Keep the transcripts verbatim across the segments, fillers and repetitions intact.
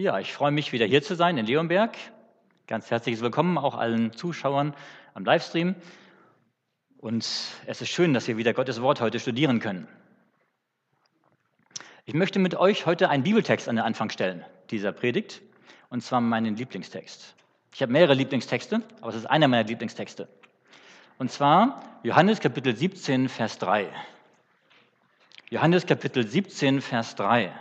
Ja, ich freue mich, wieder hier zu sein in Leonberg. Ganz herzliches Willkommen auch allen Zuschauern am Livestream. Und es ist schön, dass wir wieder Gottes Wort heute studieren können. Ich möchte mit euch heute einen Bibeltext an den Anfang stellen, dieser Predigt, und zwar meinen Lieblingstext. Ich habe mehrere Lieblingstexte, aber es ist einer meiner Lieblingstexte. Und zwar Johannes Kapitel siebzehn, Vers drei. Johannes Kapitel siebzehn, Vers drei.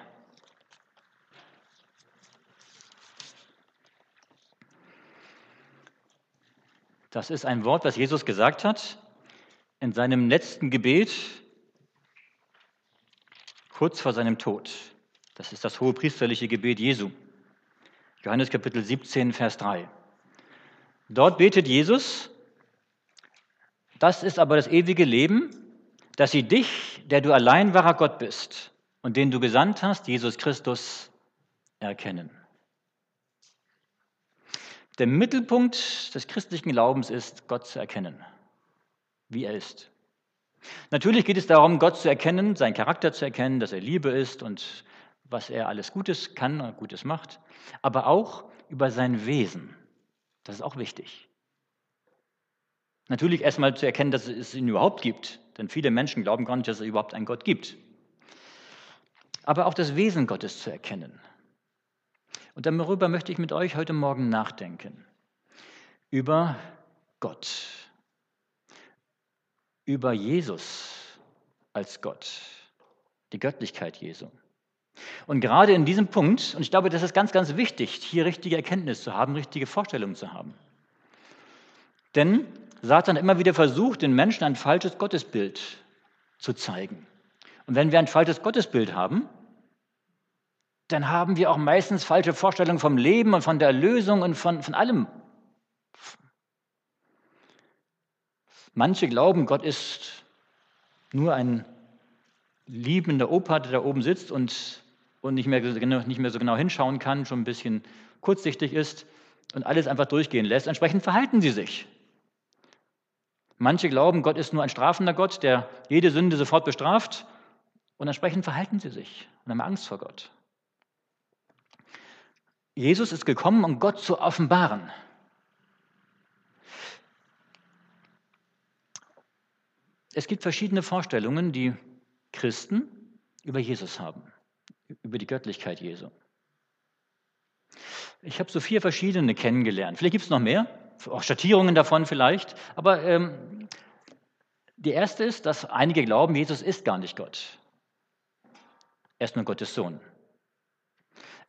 Das ist ein Wort, das Jesus gesagt hat in seinem letzten Gebet, kurz vor seinem Tod. Das ist das hohepriesterliche Gebet Jesu. Johannes Kapitel siebzehn, Vers drei. Dort betet Jesus: Das ist aber das ewige Leben, dass sie dich, der du allein wahrer Gott bist und den du gesandt hast, Jesus Christus, erkennen. Der Mittelpunkt des christlichen Glaubens ist, Gott zu erkennen, wie er ist. Natürlich geht es darum, Gott zu erkennen, seinen Charakter zu erkennen, dass er Liebe ist und was er alles Gutes kann und Gutes macht, aber auch über sein Wesen. Das ist auch wichtig. Natürlich erstmal zu erkennen, dass es ihn überhaupt gibt, denn viele Menschen glauben gar nicht, dass es überhaupt einen Gott gibt. Aber auch das Wesen Gottes zu erkennen. Und darüber möchte ich mit euch heute Morgen nachdenken. Über Gott. Über Jesus als Gott. Die Göttlichkeit Jesu. Und gerade in diesem Punkt, und ich glaube, das ist ganz, ganz wichtig, hier richtige Erkenntnis zu haben, richtige Vorstellungen zu haben. Denn Satan hat immer wieder versucht, den Menschen ein falsches Gottesbild zu zeigen. Und wenn wir ein falsches Gottesbild haben, dann haben wir auch meistens falsche Vorstellungen vom Leben und von der Erlösung und von, von allem. Manche glauben, Gott ist nur ein liebender Opa, der da oben sitzt und, und nicht mehr, nicht mehr so genau hinschauen kann, schon ein bisschen kurzsichtig ist und alles einfach durchgehen lässt. Entsprechend verhalten sie sich. Manche glauben, Gott ist nur ein strafender Gott, der jede Sünde sofort bestraft, und entsprechend verhalten sie sich und haben Angst vor Gott. Jesus ist gekommen, um Gott zu offenbaren. Es gibt verschiedene Vorstellungen, die Christen über Jesus haben, über die Göttlichkeit Jesu. Ich habe so vier verschiedene kennengelernt. Vielleicht gibt es noch mehr, auch Schattierungen davon vielleicht. Aber ähm, die erste ist, dass einige glauben, Jesus ist gar nicht Gott. Er ist nur Gottes Sohn.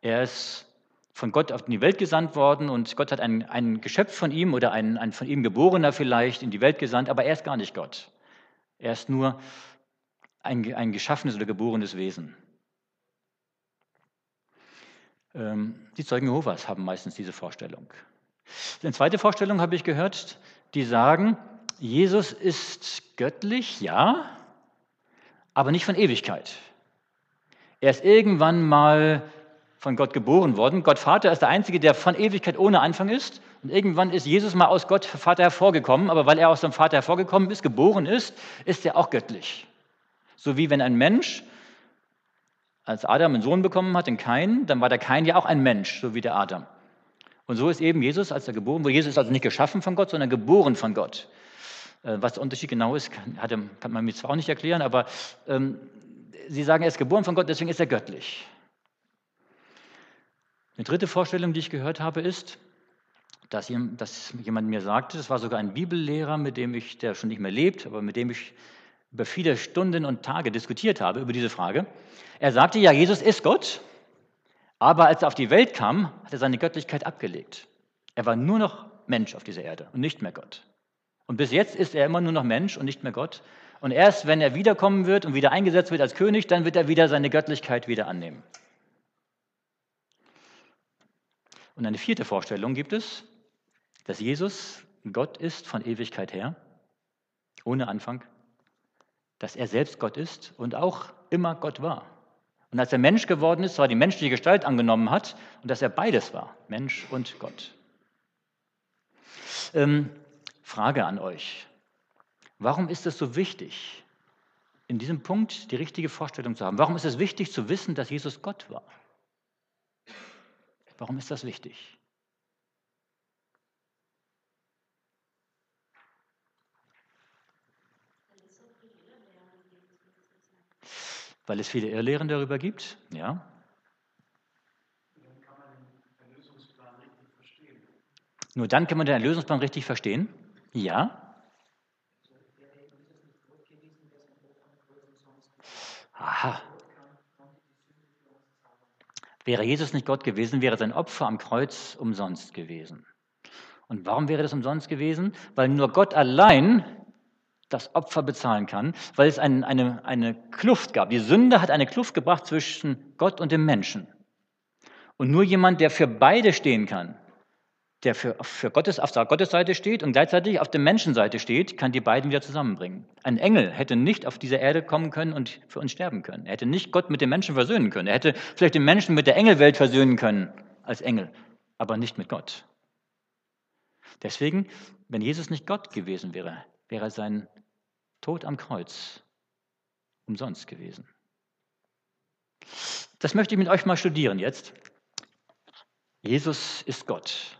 Er ist von Gott auf die Welt gesandt worden und Gott hat ein, ein Geschöpf von ihm oder ein, ein von ihm Geborener vielleicht in die Welt gesandt, aber er ist gar nicht Gott. Er ist nur ein, ein geschaffenes oder geborenes Wesen. Ähm, die Zeugen Jehovas haben meistens diese Vorstellung. Eine zweite Vorstellung habe ich gehört, die sagen, Jesus ist göttlich, ja, aber nicht von Ewigkeit. Er ist irgendwann mal von Gott geboren worden. Gott Vater ist der Einzige, der von Ewigkeit ohne Anfang ist. Und irgendwann ist Jesus mal aus Gott Vater hervorgekommen. Aber weil er aus dem Vater hervorgekommen ist, geboren ist, ist er auch göttlich. So wie wenn ein Mensch, als Adam einen Sohn bekommen hat, den Kain, dann war der Kain ja auch ein Mensch, so wie der Adam. Und so ist eben Jesus, als er geboren wurde. Jesus ist also nicht geschaffen von Gott, sondern geboren von Gott. Was der Unterschied genau ist, kann man mir zwar auch nicht erklären, aber ähm, sie sagen, er ist geboren von Gott, deswegen ist er göttlich. Eine dritte Vorstellung, die ich gehört habe, ist, dass jemand mir sagte, das war sogar ein Bibellehrer, mit dem ich, der schon nicht mehr lebt, aber mit dem ich über viele Stunden und Tage diskutiert habe über diese Frage. Er sagte, ja, Jesus ist Gott, aber als er auf die Welt kam, hat er seine Göttlichkeit abgelegt. Er war nur noch Mensch auf dieser Erde und nicht mehr Gott. Und bis jetzt ist er immer nur noch Mensch und nicht mehr Gott. Und erst wenn er wiederkommen wird und wieder eingesetzt wird als König, dann wird er wieder seine Göttlichkeit wieder annehmen. Und eine vierte Vorstellung gibt es, dass Jesus Gott ist von Ewigkeit her, ohne Anfang, dass er selbst Gott ist und auch immer Gott war. Und als er Mensch geworden ist, zwar die menschliche Gestalt angenommen hat, und dass er beides war, Mensch und Gott. Ähm, Frage an euch. Warum ist es so wichtig, in diesem Punkt die richtige Vorstellung zu haben? Warum ist es wichtig zu wissen, dass Jesus Gott war? Warum ist das wichtig? Weil es viele Irrlehren darüber gibt, ja. Dann kann man den Erlösungsplan richtig verstehen. Nur dann kann man den Erlösungsplan richtig verstehen, ja. Aha. Wäre Jesus nicht Gott gewesen, wäre sein Opfer am Kreuz umsonst gewesen. Und warum wäre das umsonst gewesen? Weil nur Gott allein das Opfer bezahlen kann, weil es ein, eine, eine Kluft gab. Die Sünde hat eine Kluft gebracht zwischen Gott und dem Menschen. Und nur jemand, der für beide stehen kann, der für, für Gottes, auf Gottes Seite steht und gleichzeitig auf der Menschenseite steht, kann die beiden wieder zusammenbringen. Ein Engel hätte nicht auf diese Erde kommen können und für uns sterben können. Er hätte nicht Gott mit dem Menschen versöhnen können. Er hätte vielleicht den Menschen mit der Engelwelt versöhnen können als Engel, aber nicht mit Gott. Deswegen, wenn Jesus nicht Gott gewesen wäre, wäre sein Tod am Kreuz umsonst gewesen. Das möchte ich mit euch mal studieren jetzt. Jesus ist Gott.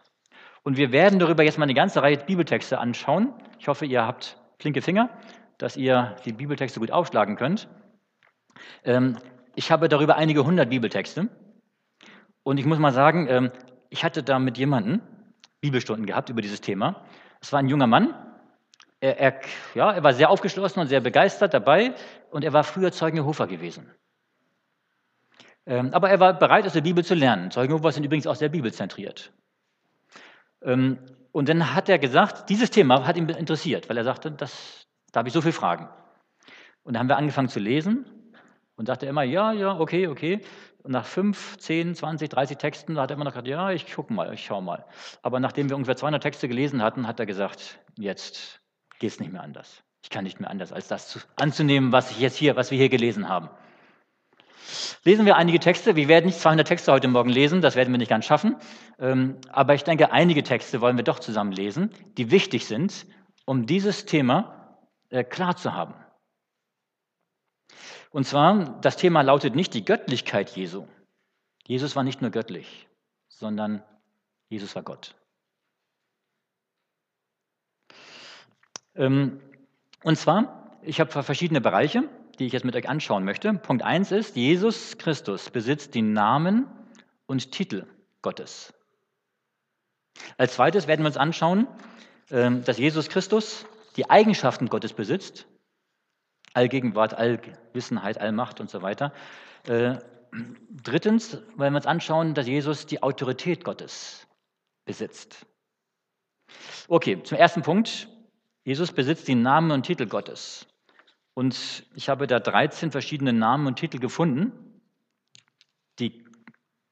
Und wir werden darüber jetzt mal eine ganze Reihe Bibeltexte anschauen. Ich hoffe, ihr habt flinke Finger, dass ihr die Bibeltexte gut aufschlagen könnt. Ich habe darüber einige hundert Bibeltexte. Und ich muss mal sagen, ich hatte da mit jemandem Bibelstunden gehabt über dieses Thema. Es war ein junger Mann. Er, er, ja, er war sehr aufgeschlossen und sehr begeistert dabei und er war früher Zeugen Jehovas gewesen. Ähm, aber er war bereit, aus der Bibel zu lernen. Zeugen Jehovas sind übrigens auch sehr bibelzentriert. Ähm, und dann hat er gesagt, dieses Thema hat ihn interessiert, weil er sagte, das, da habe ich so viele Fragen. Und dann haben wir angefangen zu lesen und sagte immer, ja, ja, okay, okay. Und nach fünf, zehn, zwanzig, dreißig Texten hat er immer noch gesagt, ja, ich gucke mal, ich schaue mal. Aber nachdem wir ungefähr zweihundert Texte gelesen hatten, hat er gesagt, jetzt geht es nicht mehr anders. Ich kann nicht mehr anders, als das zu, anzunehmen, was ich jetzt hier, was wir hier gelesen haben. Lesen wir einige Texte. Wir werden nicht zweihundert Texte heute Morgen lesen, das werden wir nicht ganz schaffen. Ähm, aber ich denke, einige Texte wollen wir doch zusammen lesen, die wichtig sind, um dieses Thema äh, klar zu haben. Und zwar, das Thema lautet nicht die Göttlichkeit Jesu. Jesus war nicht nur göttlich, sondern Jesus war Gott. Und zwar, ich habe verschiedene Bereiche, die ich jetzt mit euch anschauen möchte. Punkt eins ist, Jesus Christus besitzt die Namen und Titel Gottes. Als zweites werden wir uns anschauen, dass Jesus Christus die Eigenschaften Gottes besitzt. Allgegenwart, Allwissenheit, Allmacht und so weiter. Drittens werden wir uns anschauen, dass Jesus die Autorität Gottes besitzt. Okay, zum ersten Punkt. Jesus besitzt die Namen und Titel Gottes. Und ich habe da dreizehn verschiedene Namen und Titel gefunden, die,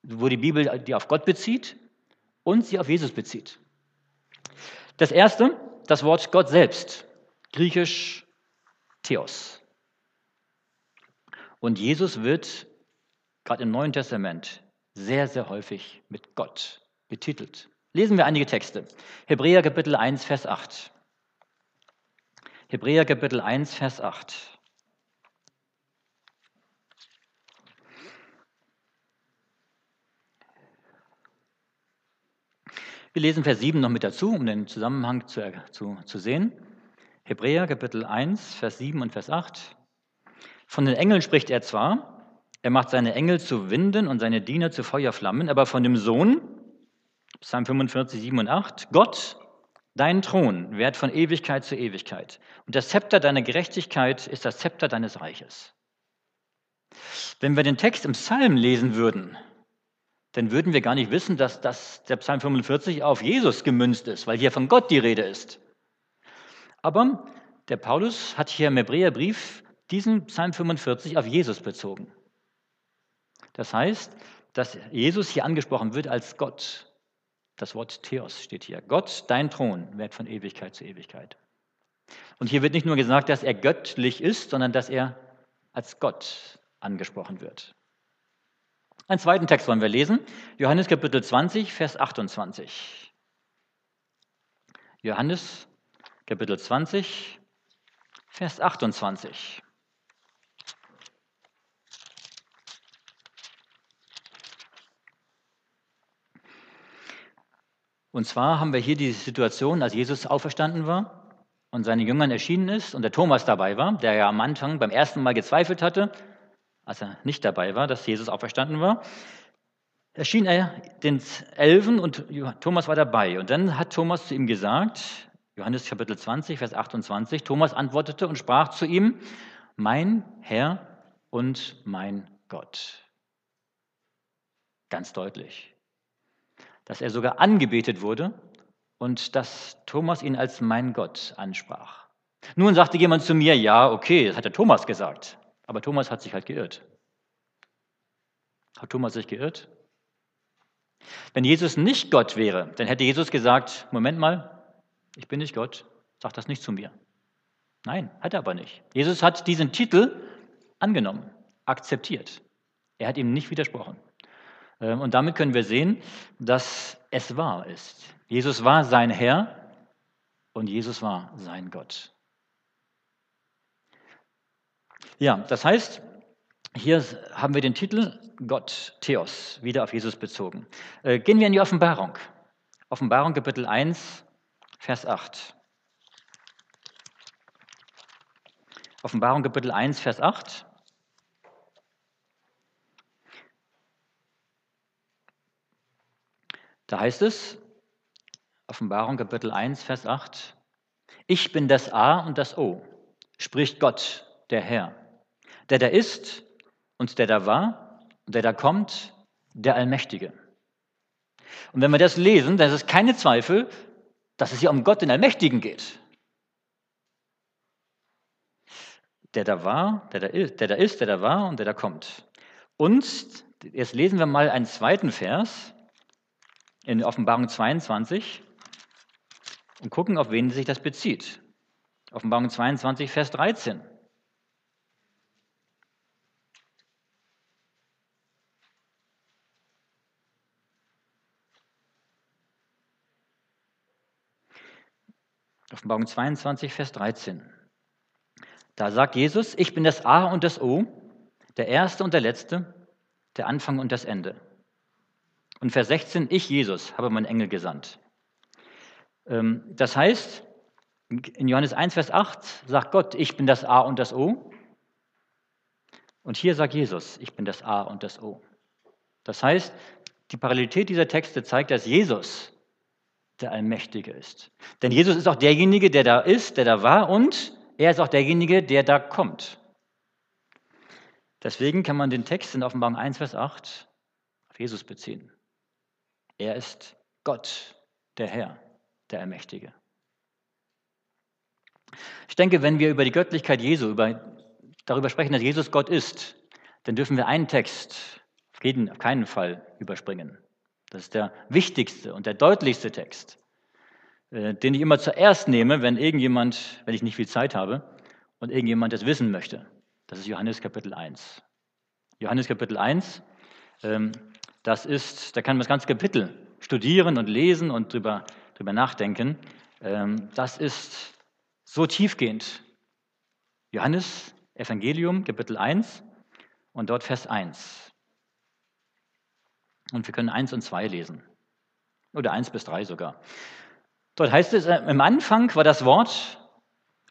wo die Bibel die auf Gott bezieht und sie auf Jesus bezieht. Das erste, das Wort Gott selbst, griechisch Theos. Und Jesus wird gerade im Neuen Testament sehr, sehr häufig mit Gott betitelt. Lesen wir einige Texte. Hebräer Kapitel eins, Vers acht. Hebräer Kapitel eins, Vers acht. Wir lesen Vers sieben noch mit dazu, um den Zusammenhang zu, zu, zu sehen. Hebräer Kapitel eins, Vers sieben und Vers acht. Von den Engeln spricht er zwar, er macht seine Engel zu Winden und seine Diener zu Feuerflammen, aber von dem Sohn, Psalm fünfundvierzig, sieben und acht, Gott, dein Thron währt von Ewigkeit zu Ewigkeit. Und das Zepter deiner Gerechtigkeit ist das Zepter deines Reiches. Wenn wir den Text im Psalm lesen würden, dann würden wir gar nicht wissen, dass das, der Psalm fünfundvierzig auf Jesus gemünzt ist, weil hier von Gott die Rede ist. Aber der Paulus hat hier im Hebräerbrief diesen Psalm fünfundvierzig auf Jesus bezogen. Das heißt, dass Jesus hier angesprochen wird als Gott. Das Wort Theos steht hier. Gott, dein Thron, währt von Ewigkeit zu Ewigkeit. Und hier wird nicht nur gesagt, dass er göttlich ist, sondern dass er als Gott angesprochen wird. Einen zweiten Text wollen wir lesen. Johannes Kapitel zwanzig, Vers achtundzwanzig. Johannes Kapitel zwanzig, Vers achtundzwanzig. Und zwar haben wir hier diese Situation, als Jesus auferstanden war und seinen Jüngern erschienen ist und der Thomas dabei war, der ja am Anfang beim ersten Mal gezweifelt hatte, als er nicht dabei war, dass Jesus auferstanden war, erschien er den Elfen und Thomas war dabei. Und dann hat Thomas zu ihm gesagt, Johannes Kapitel zwanzig, Vers achtundzwanzig, Thomas antwortete und sprach zu ihm, mein Herr und mein Gott. Ganz deutlich, dass er sogar angebetet wurde und dass Thomas ihn als mein Gott ansprach. Nun sagte jemand zu mir, ja, okay, das hat der Thomas gesagt. Aber Thomas hat sich halt geirrt. Hat Thomas sich geirrt? Wenn Jesus nicht Gott wäre, dann hätte Jesus gesagt, Moment mal, ich bin nicht Gott, sag das nicht zu mir. Nein, hat er aber nicht. Jesus hat diesen Titel angenommen, akzeptiert. Er hat ihm nicht widersprochen. Und damit können wir sehen, dass es wahr ist. Jesus war sein Herr und Jesus war sein Gott. Ja, das heißt, hier haben wir den Titel Gott, Theos, wieder auf Jesus bezogen. Gehen wir in die Offenbarung. Offenbarung Kapitel eins, Vers acht. Offenbarung Kapitel eins, Vers acht. Da heißt es, Offenbarung Kapitel eins, Vers acht, ich bin das A und das O, spricht Gott, der Herr, der da ist und der da war und der da kommt, der Allmächtige. Und wenn wir das lesen, dann ist es keine Zweifel, dass es hier um Gott, den Allmächtigen, geht. Der da war, der da ist, der da ist, der da war und der da kommt. Und jetzt lesen wir mal einen zweiten Vers in Offenbarung zweiundzwanzig und gucken, auf wen sich das bezieht. Offenbarung zweiundzwanzig, Vers dreizehn. Offenbarung zweiundzwanzig, Vers dreizehn. Da sagt Jesus, ich bin das A und das O, der Erste und der Letzte, der Anfang und das Ende. Und Vers sechzehn, ich, Jesus, habe meinen Engel gesandt. Das heißt, in Johannes eins, Vers acht sagt Gott, ich bin das A und das O. Und hier sagt Jesus, ich bin das A und das O. Das heißt, die Parallelität dieser Texte zeigt, dass Jesus der Allmächtige ist. Denn Jesus ist auch derjenige, der da ist, der da war, und er ist auch derjenige, der da kommt. Deswegen kann man den Text in Offenbarung eins, Vers acht auf Jesus beziehen. Er ist Gott, der Herr, der Allmächtige. Ich denke, wenn wir über die Göttlichkeit Jesu, über, darüber sprechen, dass Jesus Gott ist, dann dürfen wir einen Text auf, jeden, auf keinen Fall überspringen. Das ist der wichtigste und der deutlichste Text, den ich immer zuerst nehme, wenn irgendjemand, wenn ich nicht viel Zeit habe und irgendjemand das wissen möchte. Das ist Johannes Kapitel eins. Johannes Kapitel eins, ähm, Das ist, da kann man das ganze Kapitel studieren und lesen und drüber, drüber nachdenken. Das ist so tiefgehend. Johannes, Evangelium, Kapitel eins und dort Vers eins. Und wir können eins und zwei lesen. Oder eins bis drei sogar. Dort heißt es, im Anfang war das Wort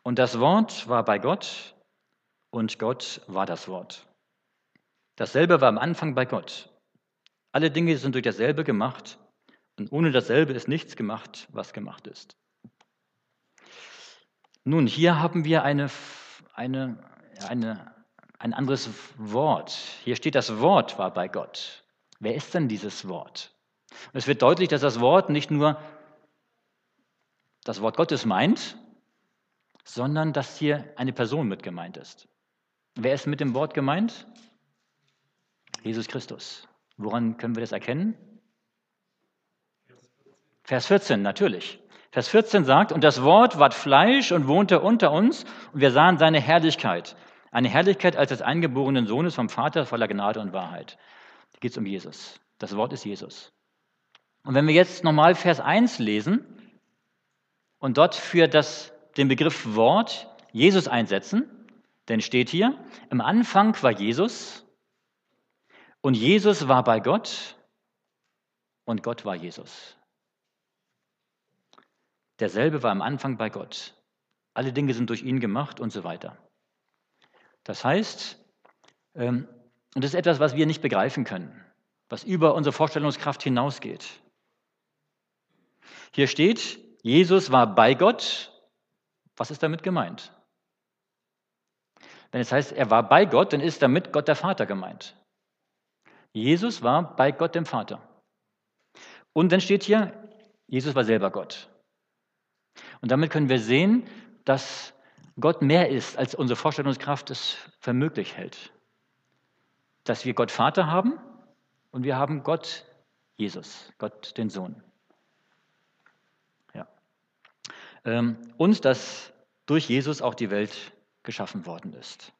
und das Wort war bei Gott und Gott war das Wort. Dasselbe war am Anfang bei Gott. Alle Dinge sind durch dasselbe gemacht und ohne dasselbe ist nichts gemacht, was gemacht ist. Nun, hier haben wir eine, eine, eine, ein anderes Wort. Hier steht, das Wort war bei Gott. Wer ist denn dieses Wort? Und es wird deutlich, dass das Wort nicht nur das Wort Gottes meint, sondern dass hier eine Person mit gemeint ist. Wer ist mit dem Wort gemeint? Jesus Christus. Woran können wir das erkennen? Vers vierzehn, natürlich. Vers vierzehn sagt, und das Wort ward Fleisch und wohnte unter uns, und wir sahen seine Herrlichkeit. Eine Herrlichkeit als des eingeborenen Sohnes vom Vater voller Gnade und Wahrheit. Da geht es um Jesus. Das Wort ist Jesus. Und wenn wir jetzt nochmal Vers eins lesen und dort für das, den Begriff Wort Jesus einsetzen, dann steht hier, im Anfang war Jesus, und Jesus war bei Gott und Gott war Jesus. Derselbe war am Anfang bei Gott. Alle Dinge sind durch ihn gemacht und so weiter. Das heißt, ähm, und das ist etwas, was wir nicht begreifen können, was über unsere Vorstellungskraft hinausgeht. Hier steht, Jesus war bei Gott. Was ist damit gemeint? Wenn es heißt, er war bei Gott, dann ist damit Gott der Vater gemeint. Jesus war bei Gott dem Vater. Und dann steht hier, Jesus war selber Gott. Und damit können wir sehen, dass Gott mehr ist, als unsere Vorstellungskraft es für möglich hält. Dass wir Gott Vater haben und wir haben Gott Jesus, Gott den Sohn. Ja. Und dass durch Jesus auch die Welt geschaffen worden ist.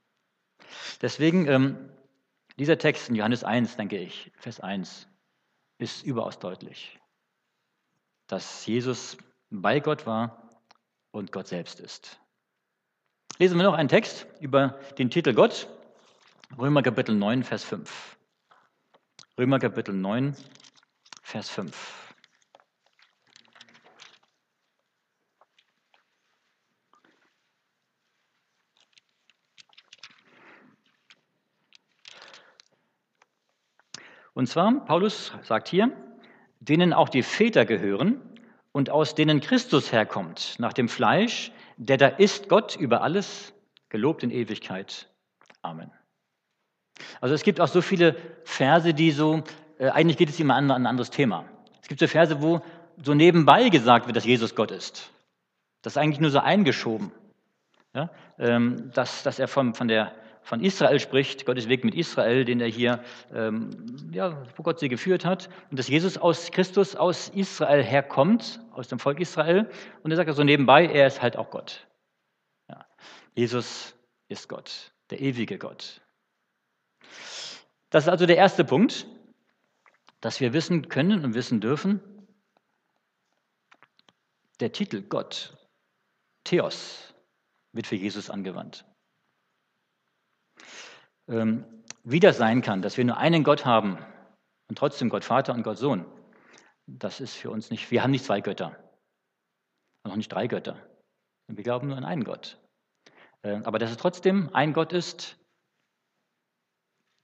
Deswegen, dieser Text in Johannes eins, denke ich, Vers eins, ist überaus deutlich, dass Jesus bei Gott war und Gott selbst ist. Lesen wir noch einen Text über den Titel Gott, Römer Kapitel neun, Vers fünf. Römer Kapitel neun, Vers fünf. Und zwar, Paulus sagt hier, denen auch die Väter gehören, und aus denen Christus herkommt, nach dem Fleisch, der da ist Gott über alles, gelobt in Ewigkeit. Amen. Also es gibt auch so viele Verse, die so, äh, eigentlich geht es immer an ein anderes Thema. Es gibt so Verse, wo so nebenbei gesagt wird, dass Jesus Gott ist. Das ist eigentlich nur so eingeschoben. Ja? Ähm, dass, dass er von, von, der, von Israel spricht, Gottes Weg mit Israel, den er hier, ähm, ja, wo Gott sie geführt hat. Und dass Jesus aus Christus aus Israel herkommt, aus dem Volk Israel. Und er sagt so also nebenbei, er ist halt auch Gott. Ja. Jesus ist Gott, der ewige Gott. Das ist also der erste Punkt, dass wir wissen können und wissen dürfen, der Titel Gott, Theos, wird für Jesus angewandt. Ähm, wie das sein kann, dass wir nur einen Gott haben und trotzdem Gott Vater und Gott Sohn, das ist für uns nicht, wir haben nicht zwei Götter und auch nicht drei Götter. Wir glauben nur an einen Gott. Ähm, aber dass es trotzdem ein Gott ist,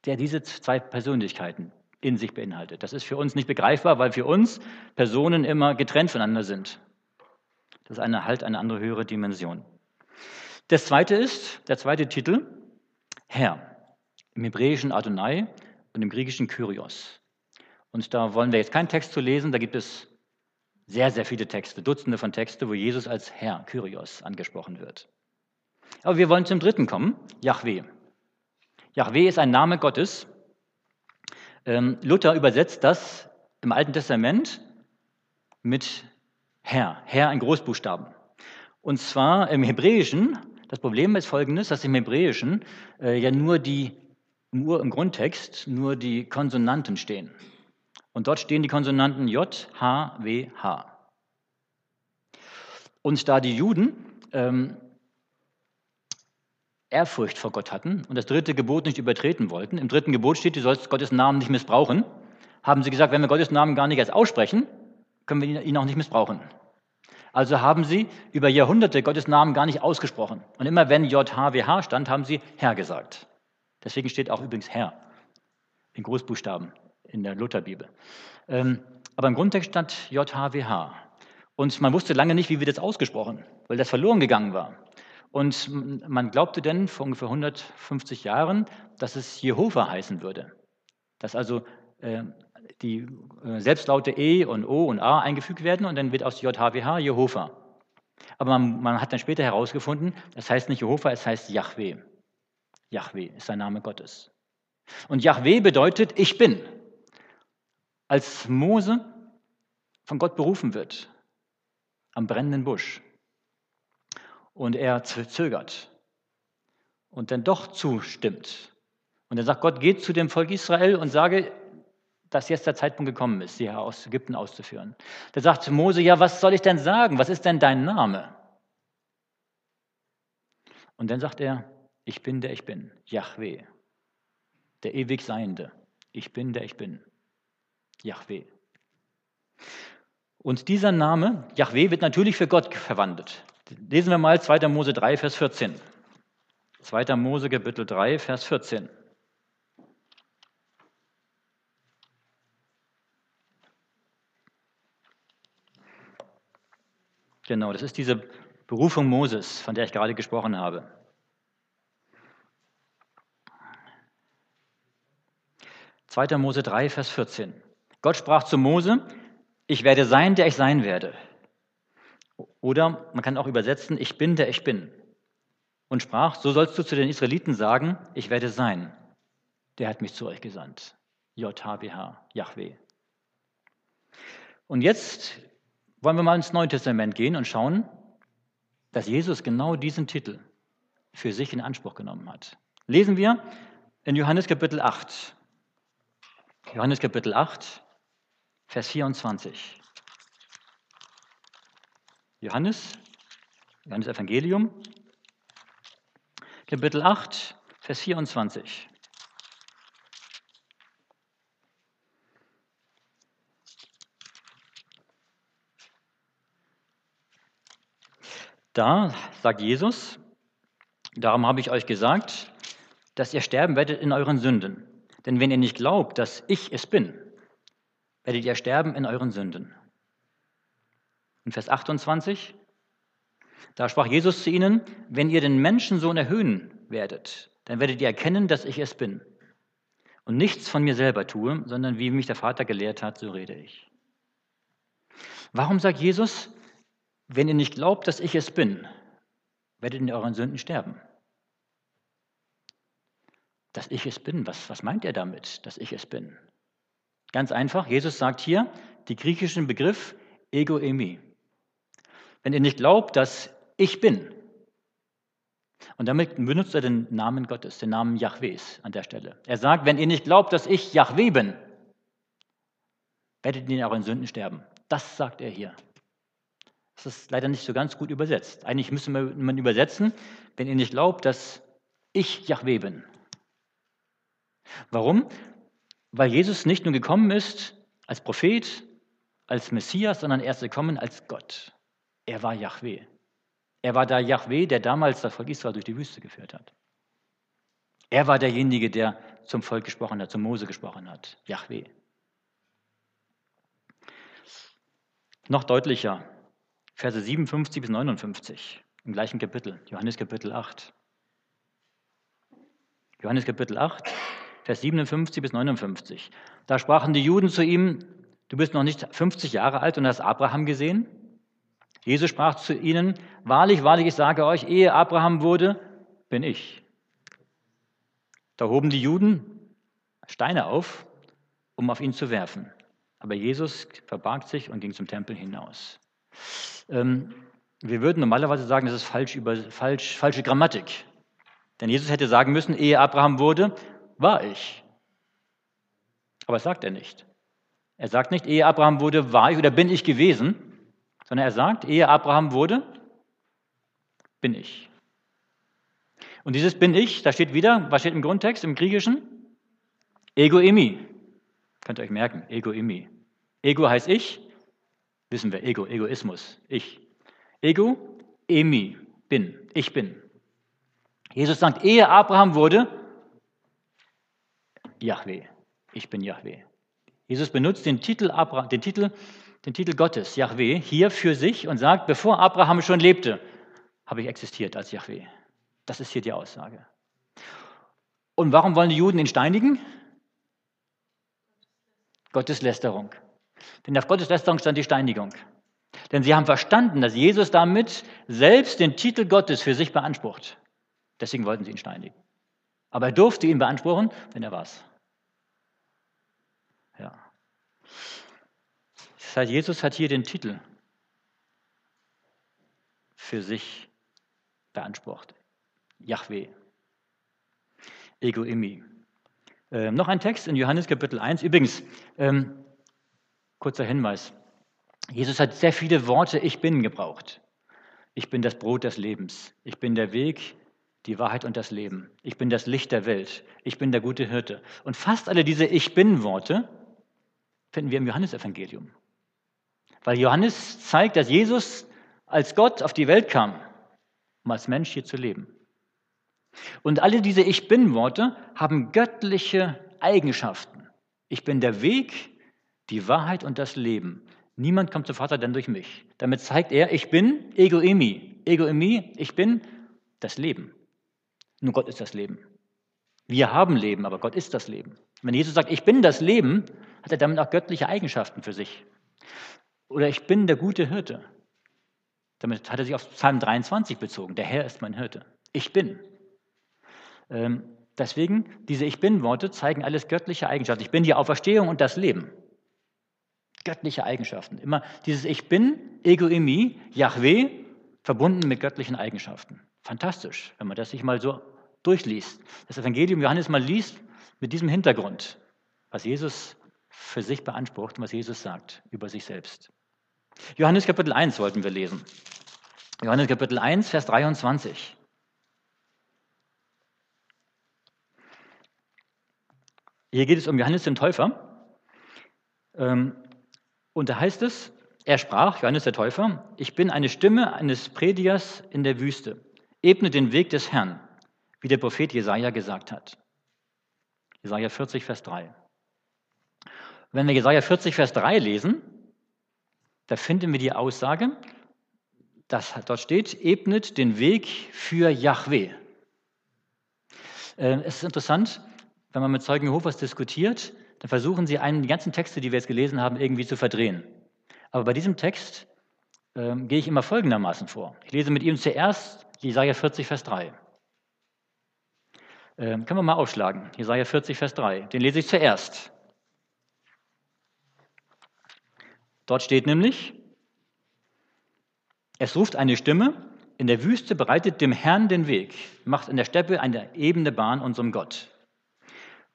der diese zwei Persönlichkeiten in sich beinhaltet. Das ist für uns nicht begreifbar, weil für uns Personen immer getrennt voneinander sind. Das ist eine, halt eine andere höhere Dimension. Das zweite ist, der zweite Titel, Herr. Im Hebräischen Adonai und im Griechischen Kyrios. Und da wollen wir jetzt keinen Text zu lesen, da gibt es sehr, sehr viele Texte, Dutzende von Texten, wo Jesus als Herr, Kyrios, angesprochen wird. Aber wir wollen zum dritten kommen, Jahwe. Jahwe ist ein Name Gottes. Ähm, Luther übersetzt das im Alten Testament mit Herr, Herr in Großbuchstaben. Und zwar im Hebräischen, das Problem ist folgendes, dass im Hebräischen äh, ja nur die, nur im Grundtext, nur die Konsonanten stehen. Und dort stehen die Konsonanten J, H, W, H. Und da die Juden ähm, Ehrfurcht vor Gott hatten und das dritte Gebot nicht übertreten wollten. Im dritten Gebot steht, du sollst Gottes Namen nicht missbrauchen. Haben sie gesagt, wenn wir Gottes Namen gar nicht erst aussprechen, können wir ihn auch nicht missbrauchen. Also haben sie über Jahrhunderte Gottes Namen gar nicht ausgesprochen. Und immer wenn J H W H stand, haben sie Herr gesagt. Deswegen steht auch übrigens Herr in Großbuchstaben in der Lutherbibel. Aber im Grundtext stand J H W H. Und man wusste lange nicht, wie wird das ausgesprochen, weil das verloren gegangen war. Und man glaubte denn vor ungefähr hundertfünfzig Jahren, dass es Jehova heißen würde. Dass also äh, die äh, Selbstlaute E und O und A eingefügt werden und dann wird aus J H W H Jehova. Aber man, man hat dann später herausgefunden, das heißt nicht Jehova, es heißt Jahwe. Jahwe ist der Name Gottes. Und Jahwe bedeutet, ich bin. Als Mose von Gott berufen wird, am brennenden Busch, und er zögert und dann doch zustimmt. Und dann sagt Gott, geht zu dem Volk Israel und sage, dass jetzt der Zeitpunkt gekommen ist, sie aus Ägypten auszuführen. Da sagt Mose, ja, was soll ich denn sagen? Was ist denn dein Name? Und dann sagt er, ich bin der ich bin, Jahwe, der ewig Seiende. Ich bin der ich bin, Jahwe. Und dieser Name, Jahwe, wird natürlich für Gott verwandelt. Lesen wir mal zweiter Mose drei, Vers vierzehn. zweiter Mose, Kapitel drei, Vers vierzehn. Genau, das ist diese Berufung Moses, von der ich gerade gesprochen habe. zweiter Mose drei, Vers vierzehn. Gott sprach zu Mose, ich werde sein, der ich sein werde. Oder man kann auch übersetzen, ich bin, der ich bin. Und sprach, so sollst du zu den Israeliten sagen, ich werde sein. Der hat mich zu euch gesandt. J H W H, Jahwe. Und jetzt wollen wir mal ins Neue Testament gehen und schauen, dass Jesus genau diesen Titel für sich in Anspruch genommen hat. Lesen wir in Johannes Kapitel acht. Johannes Kapitel acht, Vers vierundzwanzig. Johannes, Johannes Evangelium, Kapitel acht, Vers vierundzwanzig. Da sagt Jesus, darum habe ich euch gesagt, dass ihr sterben werdet in euren Sünden. Denn wenn ihr nicht glaubt, dass ich es bin, werdet ihr sterben in euren Sünden. Und Vers achtundzwanzig, da sprach Jesus zu ihnen, wenn ihr den Menschensohn erhöhen werdet, dann werdet ihr erkennen, dass ich es bin. Und nichts von mir selber tue, sondern wie mich der Vater gelehrt hat, so rede ich. Warum sagt Jesus, wenn ihr nicht glaubt, dass ich es bin, werdet ihr in euren Sünden sterben? Dass ich es bin, was, was meint er damit, dass ich es bin? Ganz einfach, Jesus sagt hier den griechischen Begriff ego eimi. Wenn ihr nicht glaubt, dass ich bin. Und damit benutzt er den Namen Gottes, den Namen Jahwes an der Stelle. Er sagt, wenn ihr nicht glaubt, dass ich Jahwe bin, werdet ihr in euren Sünden sterben. Das sagt er hier. Das ist leider nicht so ganz gut übersetzt. Eigentlich müsste man übersetzen, wenn ihr nicht glaubt, dass ich Jahwe bin. Warum? Weil Jesus nicht nur gekommen ist als Prophet, als Messias, sondern erst gekommen als Gott. Er war Jahwe. Er war der Jahwe, der damals das Volk Israel durch die Wüste geführt hat. Er war derjenige, der zum Volk gesprochen hat, zum Mose gesprochen hat. Jahwe. Noch deutlicher. Verse siebenundfünfzig bis neunundfünfzig im gleichen Kapitel, Johannes Kapitel acht. Johannes Kapitel acht, Vers siebenundfünfzig bis neunundfünfzig. Da sprachen die Juden zu ihm, du bist noch nicht fünfzig Jahre alt und hast Abraham gesehen? Jesus sprach zu ihnen, wahrlich, wahrlich, ich sage euch, ehe Abraham wurde, bin ich. Da hoben die Juden Steine auf, um auf ihn zu werfen. Aber Jesus verbarg sich und ging zum Tempel hinaus. Ähm, wir würden normalerweise sagen, das ist falsch über, falsch, falsche Grammatik. Denn Jesus hätte sagen müssen, ehe Abraham wurde, war ich. Aber das sagt er nicht. Er sagt nicht, ehe Abraham wurde, war ich oder bin ich gewesen, sondern er sagt, ehe Abraham wurde, bin ich. Und dieses bin ich, da steht wieder, was steht im Grundtext, im Griechischen? Ego eimi. Könnt ihr euch merken, ego eimi. Ego heißt ich, wissen wir, Ego, Egoismus, ich. Ego, eimi, bin, ich bin. Jesus sagt, ehe Abraham wurde, Jahwe, ich bin Jahwe. Jesus benutzt den Titel, Abra- den Titel, den Titel Gottes, Jahwe, hier für sich und sagt, bevor Abraham schon lebte, habe ich existiert als Jahwe. Das ist hier die Aussage. Und warum wollen die Juden ihn steinigen? Gotteslästerung. Denn auf Gotteslästerung stand die Steinigung. Denn sie haben verstanden, dass Jesus damit selbst den Titel Gottes für sich beansprucht. Deswegen wollten sie ihn steinigen. Aber er durfte ihn beanspruchen, denn er war es. Ja. Das heißt, Jesus hat hier den Titel für sich beansprucht. Jahwe. Ego eimi. Ähm, noch ein Text in Johannes Kapitel eins. Übrigens, ähm, kurzer Hinweis. Jesus hat sehr viele Worte Ich Bin gebraucht. Ich bin das Brot des Lebens. Ich bin der Weg, die Wahrheit und das Leben. Ich bin das Licht der Welt. Ich bin der gute Hirte. Und fast alle diese Ich Bin-Worte finden wir im Johannesevangelium. Weil Johannes zeigt, dass Jesus als Gott auf die Welt kam, um als Mensch hier zu leben. Und alle diese Ich-Bin-Worte haben göttliche Eigenschaften. Ich bin der Weg, die Wahrheit und das Leben. Niemand kommt zum Vater denn durch mich. Damit zeigt er, ich bin Egoimi. Egoimi, ich bin das Leben. Nur Gott ist das Leben. Wir haben Leben, aber Gott ist das Leben. Wenn Jesus sagt, ich bin das Leben, hat er damit auch göttliche Eigenschaften für sich. Oder ich bin der gute Hirte. Damit hat er sich auf Psalm dreiundzwanzig bezogen. Der Herr ist mein Hirte. Ich bin. Deswegen, diese Ich-Bin-Worte zeigen alles göttliche Eigenschaften. Ich bin die Auferstehung und das Leben. Göttliche Eigenschaften. Immer dieses Ich bin, Egoimi, Yahweh, verbunden mit göttlichen Eigenschaften. Fantastisch, wenn man das sich mal so durchliest. Das Evangelium Johannes mal liest mit diesem Hintergrund, was Jesus für sich beansprucht und was Jesus sagt über sich selbst. Johannes Kapitel eins wollten wir lesen. Johannes Kapitel eins, Vers dreiundzwanzig. Hier geht es um Johannes den Täufer. Ähm, Und da heißt es, er sprach, Johannes der Täufer, ich bin eine Stimme eines Predigers in der Wüste. Ebne den Weg des Herrn, wie der Prophet Jesaja gesagt hat. Jesaja vierzig, Vers drei. Wenn wir Jesaja vierzig, Vers drei lesen, da finden wir die Aussage, dass dort steht, ebnet den Weg für Jahwe. Es ist interessant, wenn man mit Zeugen Jehovas diskutiert, dann versuchen sie, einen, die ganzen Texte, die wir jetzt gelesen haben, irgendwie zu verdrehen. Aber bei diesem Text äh, gehe ich immer folgendermaßen vor. Ich lese mit ihm zuerst Jesaja vierzig, Vers drei. Ähm, können wir mal aufschlagen. Jesaja vierzig, Vers drei. Den lese ich zuerst. Dort steht nämlich, es ruft eine Stimme, in der Wüste bereitet dem Herrn den Weg, macht in der Steppe eine ebene Bahn unserem Gott.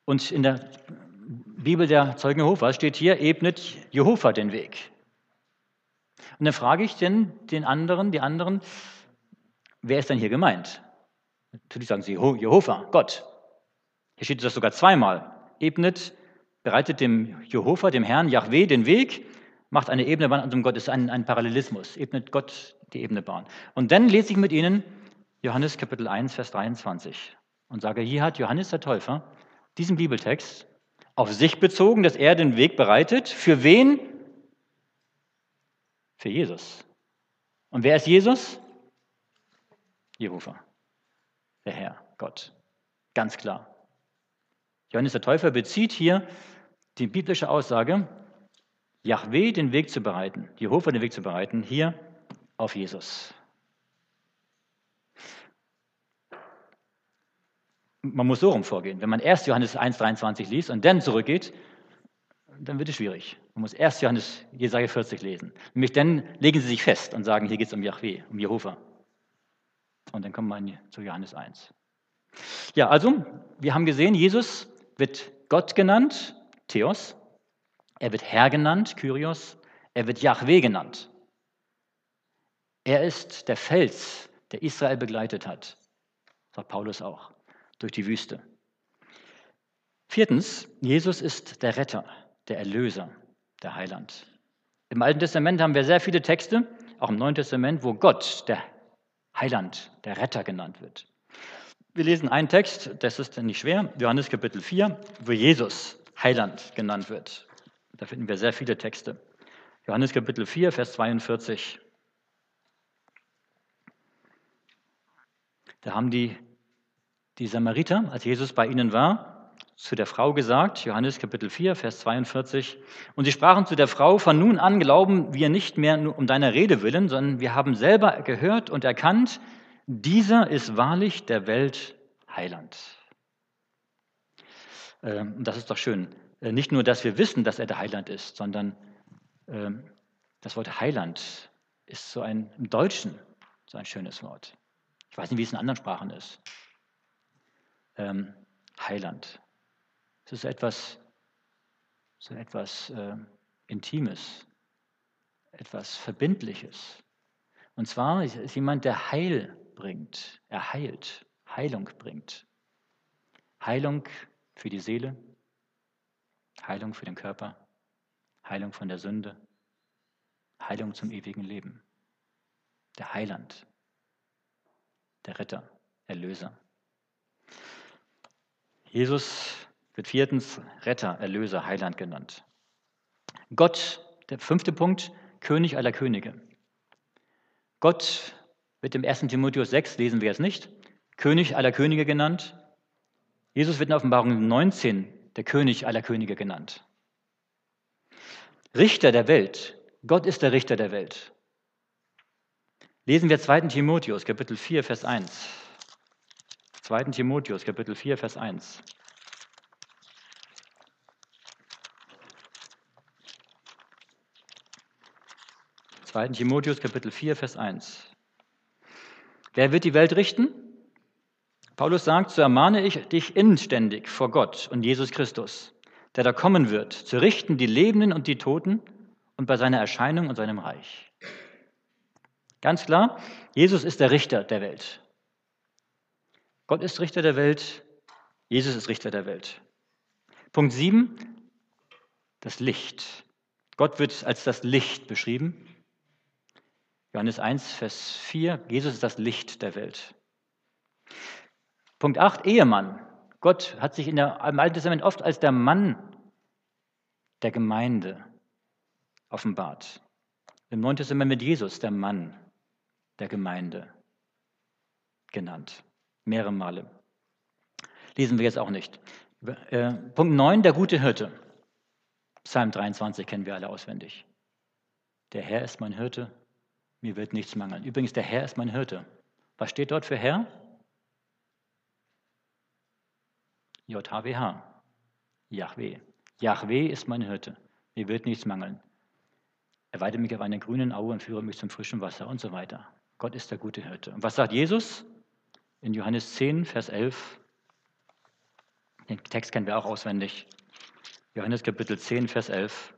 Und in der Bibel der Zeugen Jehovas steht hier, ebnet Jehova den Weg. Und dann frage ich denn den anderen, die anderen, wer ist denn hier gemeint? Natürlich sagen sie Jehova, Gott. Hier steht das sogar zweimal. Ebnet, bereitet dem Jehova, dem Herrn, Jahwe den Weg, macht eine Ebene Bahn unserem Gott. Das ist ein, ein Parallelismus. Ebnet Gott die Ebene Bahn. Und dann lese ich mit ihnen Johannes Kapitel eins, Vers dreiundzwanzig und sage, hier hat Johannes der Täufer diesen Bibeltext auf sich bezogen, dass er den Weg bereitet. Für wen? Für Jesus. Und wer ist Jesus? Jehova, der Herr, Gott. Ganz klar. Johannes der Täufer bezieht hier die biblische Aussage, Jahwe den Weg zu bereiten, Jehova den Weg zu bereiten, hier auf Jesus. Man muss so rum vorgehen. Wenn man erst Johannes eins dreiundzwanzig liest und dann zurückgeht, dann wird es schwierig. Man muss erst Johannes Jesaja vierzig lesen. Nämlich dann legen sie sich fest und sagen, hier geht es um Jahwe, um Jehova. Und dann kommen wir zu Johannes eins. Ja, also, wir haben gesehen, Jesus wird Gott genannt, Theos. Er wird Herr genannt, Kyrios. Er wird Jahwe genannt. Er ist der Fels, der Israel begleitet hat. Sagt Paulus auch. Durch die Wüste. Viertens, Jesus ist der Retter, der Erlöser, der Heiland. Im Alten Testament haben wir sehr viele Texte, auch im Neuen Testament, wo Gott, der Heiland, der Retter genannt wird. Wir lesen einen Text, das ist nicht schwer, Johannes Kapitel vier, wo Jesus Heiland genannt wird. Da finden wir sehr viele Texte. Johannes Kapitel vier, Vers zweiundvierzig. Da haben die Die Samariter, als Jesus bei ihnen war, zu der Frau gesagt, Johannes Kapitel vier, Vers zweiundvierzig, und sie sprachen zu der Frau, von nun an glauben wir nicht mehr nur um deiner Rede willen, sondern wir haben selber gehört und erkannt, dieser ist wahrlich der Welt Heiland. Ähm, das ist doch schön. Äh, nicht nur, dass wir wissen, dass er der Heiland ist, sondern ähm, das Wort Heiland ist so ein, im Deutschen so ein schönes Wort. Ich weiß nicht, wie es in anderen Sprachen ist. Heiland. Es ist etwas, so etwas äh, Intimes, etwas Verbindliches. Und zwar ist es jemand, der Heil bringt, er heilt, Heilung bringt. Heilung für die Seele, Heilung für den Körper, Heilung von der Sünde, der Heilung zum ewigen Leben. Der Heiland, der Retter, Erlöser. Jesus wird viertens Retter, Erlöser, Heiland genannt. Gott, der fünfte Punkt, König aller Könige. Gott wird im ersten Timotheus sechs, lesen wir jetzt nicht, König aller Könige genannt. Jesus wird in Offenbarung neunzehn der König aller Könige genannt. Richter der Welt. Gott ist der Richter der Welt. Lesen wir zweiten Timotheus, Kapitel vier, Vers eins. zweiten Timotheus, Kapitel vier, Vers eins. zweiten Timotheus, Kapitel vier, Vers eins. Wer wird die Welt richten? Paulus sagt, so ermahne ich dich inständig vor Gott und Jesus Christus, der da kommen wird, zu richten die Lebenden und die Toten und bei seiner Erscheinung und seinem Reich. Ganz klar, Jesus ist der Richter der Welt. Gott ist Richter der Welt, Jesus ist Richter der Welt. Punkt sieben, das Licht. Gott wird als das Licht beschrieben. Johannes eins, Vers vier, Jesus ist das Licht der Welt. Punkt acht, Ehemann. Gott hat sich in der, im Alten Testament oft als der Mann der Gemeinde offenbart. Im Neuen Testament mit Jesus der Mann der Gemeinde genannt. Mehrere Male. Lesen wir jetzt auch nicht. Punkt neun, der gute Hirte. Psalm dreiundzwanzig kennen wir alle auswendig. Der Herr ist mein Hirte, mir wird nichts mangeln. Übrigens, der Herr ist mein Hirte. Was steht dort für Herr? J H W H. Jahwe. Jahwe ist mein Hirte. Mir wird nichts mangeln. Er weidet mich auf einer grünen Aue und führe mich zum frischen Wasser und so weiter. Gott ist der gute Hirte. Und was sagt Jesus? In Johannes zehn, Vers elf. Den Text kennen wir auch auswendig. Johannes Kapitel zehn, Vers elf.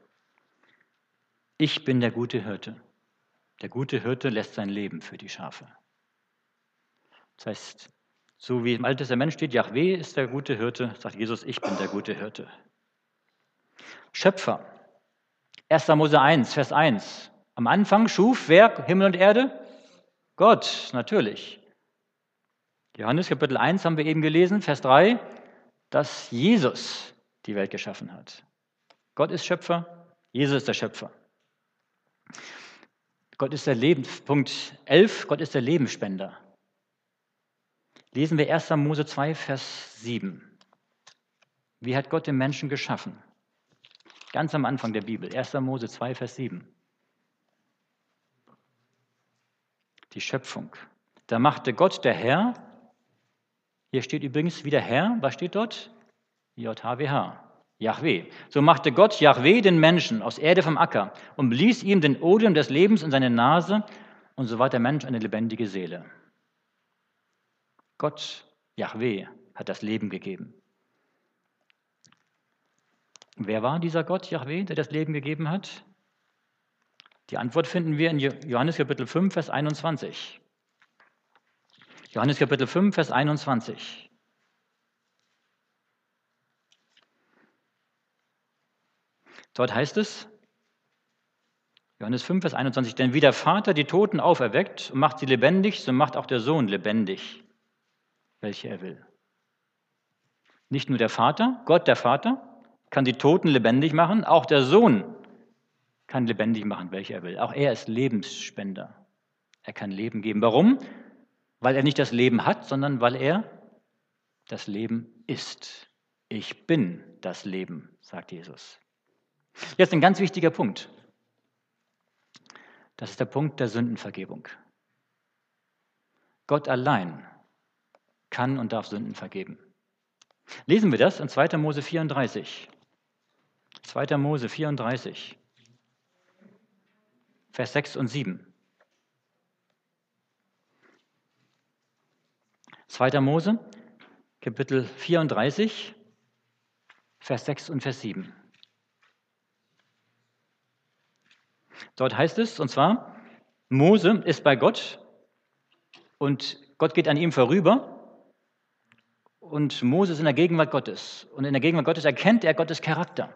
Ich bin der gute Hirte. Der gute Hirte lässt sein Leben für die Schafe. Das heißt, so wie im Alten Testament steht, Jahwe ist der gute Hirte, sagt Jesus, ich bin der gute Hirte. Schöpfer. erster Mose eins, Vers eins. Am Anfang schuf wer Himmel und Erde? Gott, natürlich. Johannes Kapitel eins haben wir eben gelesen, Vers drei, dass Jesus die Welt geschaffen hat. Gott ist Schöpfer, Jesus ist der Schöpfer. Gott ist der Leben, Punkt elf, Gott ist der Lebensspender. Lesen wir erster Mose zwei, Vers sieben. Wie hat Gott den Menschen geschaffen? Ganz am Anfang der Bibel, erster Mose zwei, Vers sieben. Die Schöpfung. Da machte Gott der Herr, hier steht übrigens wieder Herr, was steht dort? J H W H. Jahwe. So machte Gott Jahwe den Menschen aus Erde vom Acker und blies ihm den Odem des Lebens in seine Nase und so ward der Mensch eine lebendige Seele. Gott, Jahwe, hat das Leben gegeben. Und wer war dieser Gott, Jahwe, der das Leben gegeben hat? Die Antwort finden wir in Johannes Kapitel fünf, Vers einundzwanzig. Johannes Kapitel fünf, Vers einundzwanzig. Dort heißt es, Johannes fünf, Vers einundzwanzig, denn wie der Vater die Toten auferweckt und macht sie lebendig, so macht auch der Sohn lebendig, welche er will. Nicht nur der Vater, Gott der Vater, kann die Toten lebendig machen, auch der Sohn kann lebendig machen, welche er will. Auch er ist Lebensspender. Er kann Leben geben. Warum? Weil er nicht das Leben hat, sondern weil er das Leben ist. Ich bin das Leben, sagt Jesus. Jetzt ein ganz wichtiger Punkt. Das ist der Punkt der Sündenvergebung. Gott allein kann und darf Sünden vergeben. Lesen wir das in zweiter Mose vierunddreißig. zweiter Mose vierunddreißig, Vers sechs und sieben. zweiter Mose, Kapitel vierunddreißig, Vers sechs und Vers sieben. Dort heißt es, und zwar, Mose ist bei Gott und Gott geht an ihm vorüber und Mose ist in der Gegenwart Gottes. Und in der Gegenwart Gottes erkennt er Gottes Charakter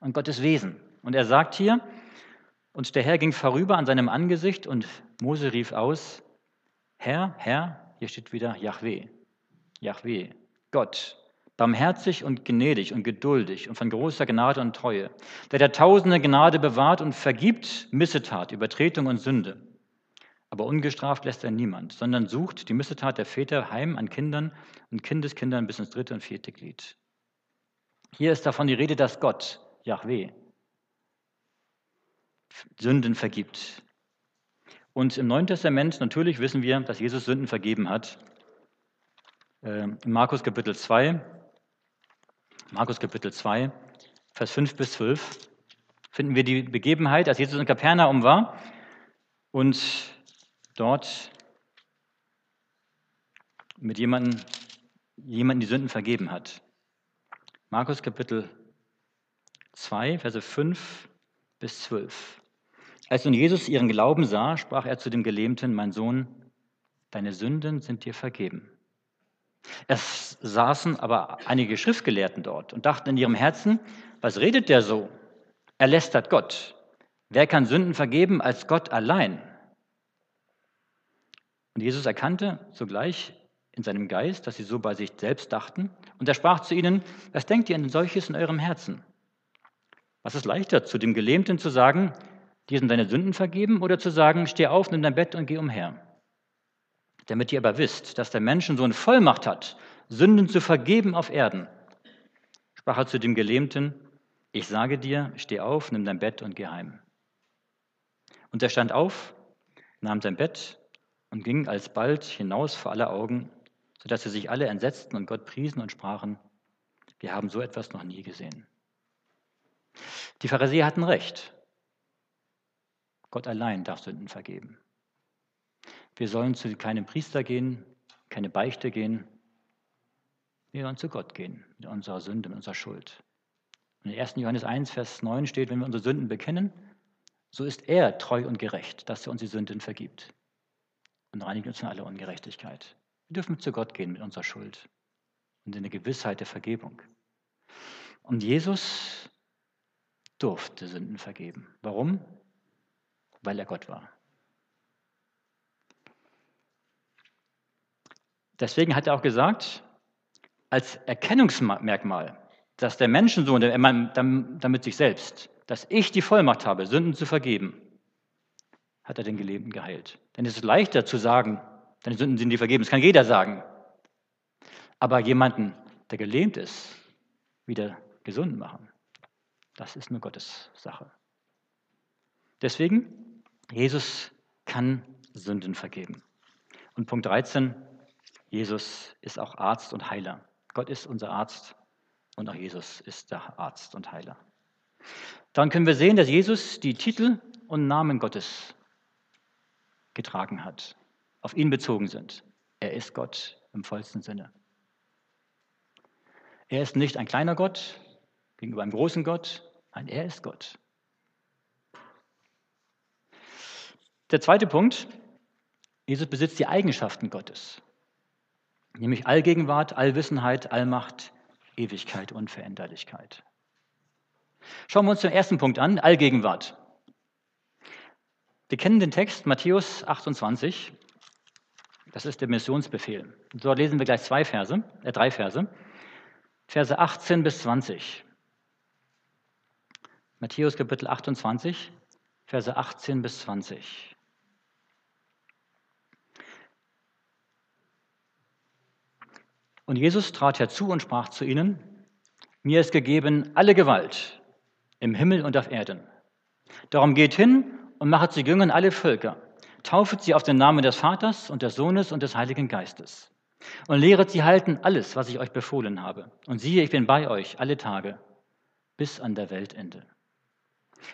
und Gottes Wesen. Und er sagt hier, Und der Herr ging vorüber an seinem Angesicht und Mose rief aus, Herr, Herr, hier steht wieder Jahwe, Jahwe, Gott, barmherzig und gnädig und geduldig und von großer Gnade und Treue, der der tausende Gnade bewahrt und vergibt Missetat, Übertretung und Sünde. Aber ungestraft lässt er niemand, sondern sucht die Missetat der Väter heim an Kindern und Kindeskindern bis ins dritte und vierte Glied. Hier ist davon die Rede, dass Gott, Jahwe, Sünden vergibt. Und im Neuen Testament, natürlich wissen wir, dass Jesus Sünden vergeben hat. In Markus Kapitel zwei, Markus Kapitel zwei, Vers fünf bis zwölf, finden wir die Begebenheit, als Jesus in Kapernaum war und dort mit jemandem jemanden die Sünden vergeben hat. Markus Kapitel zwei, Verse fünf bis zwölf. Als nun Jesus ihren Glauben sah, sprach er zu dem Gelähmten, mein Sohn, deine Sünden sind dir vergeben. Es saßen aber einige Schriftgelehrten dort und dachten in ihrem Herzen, was redet der so? Er lästert Gott. Wer kann Sünden vergeben als Gott allein? Und Jesus erkannte sogleich in seinem Geist, dass sie so bei sich selbst dachten. Und er sprach zu ihnen, was denkt ihr denn solches in eurem Herzen? Was ist leichter, zu dem Gelähmten zu sagen, dir sind deine Sünden vergeben, oder zu sagen, steh auf, nimm dein Bett und geh umher? Damit ihr aber wisst, dass der Menschensohn Vollmacht hat, Sünden zu vergeben auf Erden. Sprach er zu dem Gelähmten, ich sage dir, steh auf, nimm dein Bett und geh heim. Und er stand auf, nahm sein Bett und ging alsbald hinaus vor aller Augen, sodass sie sich alle entsetzten und Gott priesen und sprachen, wir haben so etwas noch nie gesehen. Die Pharisäer hatten recht. Gott allein darf Sünden vergeben. Wir sollen zu keinem Priester gehen, keine Beichte gehen. Wir sollen zu Gott gehen mit unserer Sünde, mit unserer Schuld. Und in ersten Johannes eins, Vers neun steht, wenn wir unsere Sünden bekennen, so ist er treu und gerecht, dass er uns die Sünden vergibt und reinigt uns von aller Ungerechtigkeit. Wir dürfen zu Gott gehen mit unserer Schuld und in der Gewissheit der Vergebung. Und Jesus durfte Sünden vergeben. Warum? Weil er Gott war. Deswegen hat er auch gesagt, als Erkennungsmerkmal, dass der Menschensohn, damit sich selbst, dass ich die Vollmacht habe, Sünden zu vergeben, hat er den Gelähmten geheilt. Denn es ist leichter zu sagen, deine Sünden sind dir vergeben, das kann jeder sagen. Aber jemanden, der gelähmt ist, wieder gesund machen, das ist nur Gottes Sache. Deswegen, Jesus kann Sünden vergeben. Und Punkt dreizehn, Jesus ist auch Arzt und Heiler. Gott ist unser Arzt und auch Jesus ist der Arzt und Heiler. Dann können wir sehen, dass Jesus die Titel und Namen Gottes getragen hat, auf ihn bezogen sind. Er ist Gott im vollsten Sinne. Er ist nicht ein kleiner Gott gegenüber einem großen Gott, nein, er ist Gott. Der zweite Punkt, Jesus besitzt die Eigenschaften Gottes. Nämlich Allgegenwart, Allwissenheit, Allmacht, Ewigkeit, Unveränderlichkeit. Schauen wir uns den ersten Punkt an, Allgegenwart. Wir kennen den Text Matthäus achtundzwanzig, das ist der Missionsbefehl. Dort lesen wir gleich zwei Verse, äh, drei Verse, Verse achtzehn bis zwanzig. Matthäus Kapitel achtundzwanzig, Verse achtzehn bis zwanzig. Und Jesus trat herzu und sprach zu ihnen, mir ist gegeben alle Gewalt im Himmel und auf Erden. Darum geht hin und machet zu Jüngern alle Völker, taufet sie auf den Namen des Vaters und des Sohnes und des Heiligen Geistes und lehret sie halten alles, was ich euch befohlen habe. Und siehe, ich bin bei euch alle Tage bis an der Weltende.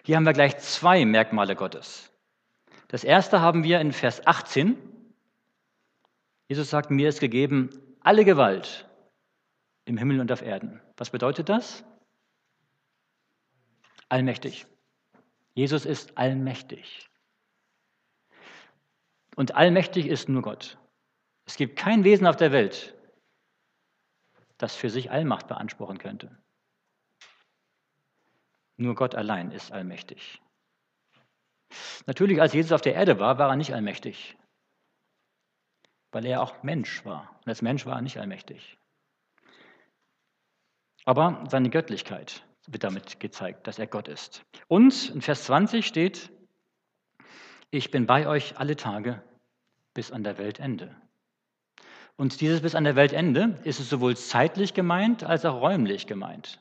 Hier haben wir gleich zwei Merkmale Gottes. Das erste haben wir in Vers achtzehn. Jesus sagt, mir ist gegeben alle Gewalt im Himmel und auf Erden. Was bedeutet das? Allmächtig. Jesus ist allmächtig. Und allmächtig ist nur Gott. Es gibt kein Wesen auf der Welt, das für sich Allmacht beanspruchen könnte. Nur Gott allein ist allmächtig. Natürlich, als Jesus auf der Erde war, war er nicht allmächtig, weil er auch Mensch war. Und als Mensch war er nicht allmächtig. Aber seine Göttlichkeit wird damit gezeigt, dass er Gott ist. Und in Vers zwanzig steht, ich bin bei euch alle Tage bis an der Weltende. Und dieses bis an der Weltende ist es sowohl zeitlich gemeint, als auch räumlich gemeint.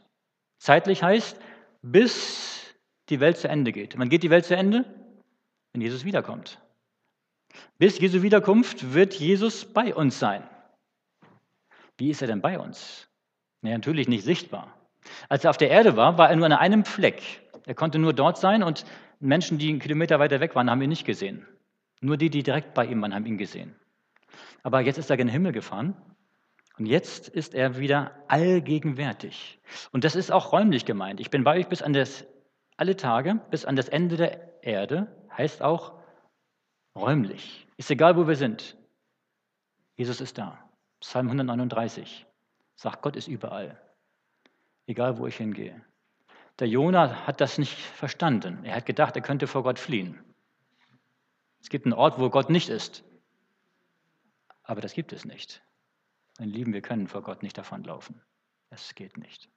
Zeitlich heißt, bis die Welt zu Ende geht. Wann geht die Welt zu Ende? Wenn Jesus wiederkommt. Bis Jesu Wiederkunft wird Jesus bei uns sein. Wie ist er denn bei uns? Na, natürlich nicht sichtbar. Als er auf der Erde war, war er nur an einem Fleck. Er konnte nur dort sein und Menschen, die einen Kilometer weiter weg waren, haben ihn nicht gesehen. Nur die, die direkt bei ihm waren, haben ihn gesehen. Aber jetzt ist er gen Himmel gefahren und jetzt ist er wieder allgegenwärtig. Und das ist auch räumlich gemeint. Ich bin bei euch bis an das, alle Tage, bis an das Ende der Erde, heißt auch räumlich. Ist egal, wo wir sind. Jesus ist da. Psalm hundertneununddreißig sagt, Gott ist überall. Egal, wo ich hingehe. Der Jona hat das nicht verstanden. Er hat gedacht, er könnte vor Gott fliehen. Es gibt einen Ort, wo Gott nicht ist. Aber das gibt es nicht. Meine Lieben, wir können vor Gott nicht davonlaufen. Es geht nicht.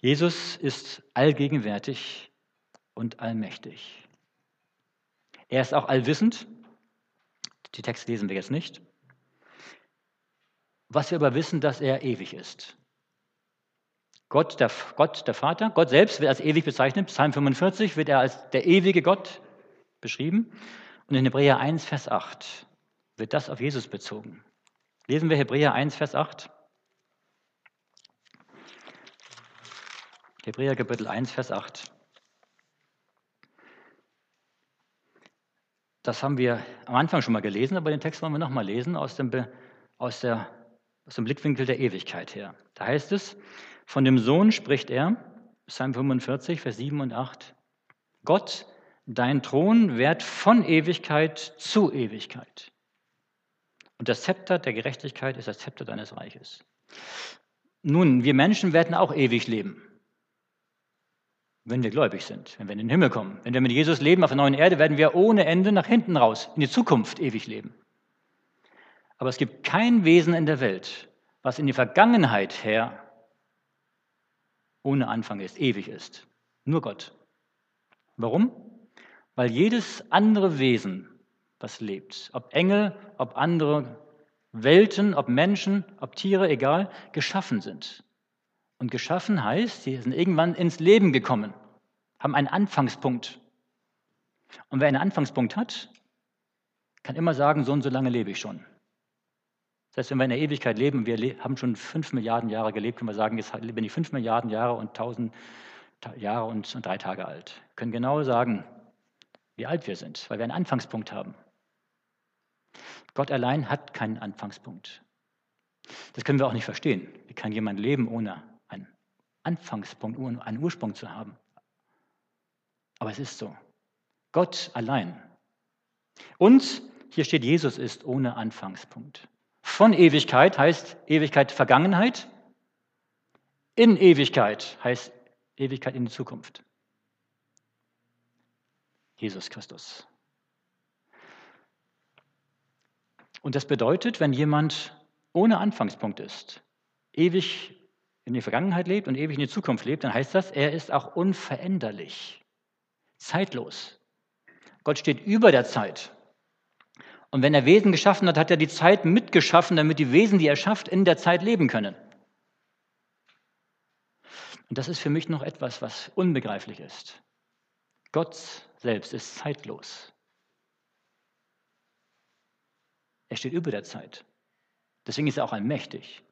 Jesus ist allgegenwärtig und allmächtig. Er ist auch allwissend. Die Texte lesen wir jetzt nicht. Was wir aber wissen, dass er ewig ist. Gott der, Gott, der Vater, Gott selbst wird als ewig bezeichnet. Psalm fünfundvierzig wird er als der ewige Gott beschrieben. Und in Hebräer eins, Vers acht wird das auf Jesus bezogen. Lesen wir Hebräer eins, Vers acht. Hebräer Kapitel eins, Vers acht. Das haben wir am Anfang schon mal gelesen, aber den Text wollen wir nochmal lesen aus dem, Be- aus, der, aus dem Blickwinkel der Ewigkeit her. Da heißt es, von dem Sohn spricht er, Psalm fünfundvierzig, Vers sieben und acht, Gott, dein Thron währt von Ewigkeit zu Ewigkeit. Und das Zepter der Gerechtigkeit ist das Zepter deines Reiches. Nun, wir Menschen werden auch ewig leben, wenn wir gläubig sind, wenn wir in den Himmel kommen. Wenn wir mit Jesus leben auf der neuen Erde, werden wir ohne Ende nach hinten raus, in die Zukunft ewig leben. Aber es gibt kein Wesen in der Welt, was in die Vergangenheit her ohne Anfang ist, ewig ist. Nur Gott. Warum? Weil jedes andere Wesen, was lebt, ob Engel, ob andere Welten, ob Menschen, ob Tiere, egal, geschaffen sind. Und geschaffen heißt, sie sind irgendwann ins Leben gekommen, haben einen Anfangspunkt. Und wer einen Anfangspunkt hat, kann immer sagen, so und so lange lebe ich schon. Das heißt, wenn wir in der Ewigkeit leben, und wir haben schon fünf Milliarden Jahre gelebt, können wir sagen, jetzt bin ich fünf Milliarden Jahre und tausend Jahre und, und drei Tage alt. Wir können genau sagen, wie alt wir sind, weil wir einen Anfangspunkt haben. Gott allein hat keinen Anfangspunkt. Das können wir auch nicht verstehen. Wie kann jemand leben, ohne einen Anfangspunkt, ohne einen Ursprung zu haben? Aber es ist so. Gott allein. Und hier steht, Jesus ist ohne Anfangspunkt. Von Ewigkeit heißt Ewigkeit Vergangenheit. In Ewigkeit heißt Ewigkeit in die Zukunft. Jesus Christus. Und das bedeutet, wenn jemand ohne Anfangspunkt ist, ewig in die Vergangenheit lebt und ewig in die Zukunft lebt, dann heißt das, er ist auch unveränderlich, zeitlos. Gott steht über der Zeit. Und wenn er Wesen geschaffen hat, hat er die Zeit mitgeschaffen, damit die Wesen, die er schafft, in der Zeit leben können. Und das ist für mich noch etwas, was unbegreiflich ist. Gott selbst ist zeitlos. Er steht über der Zeit. Deswegen ist er auch allmächtig.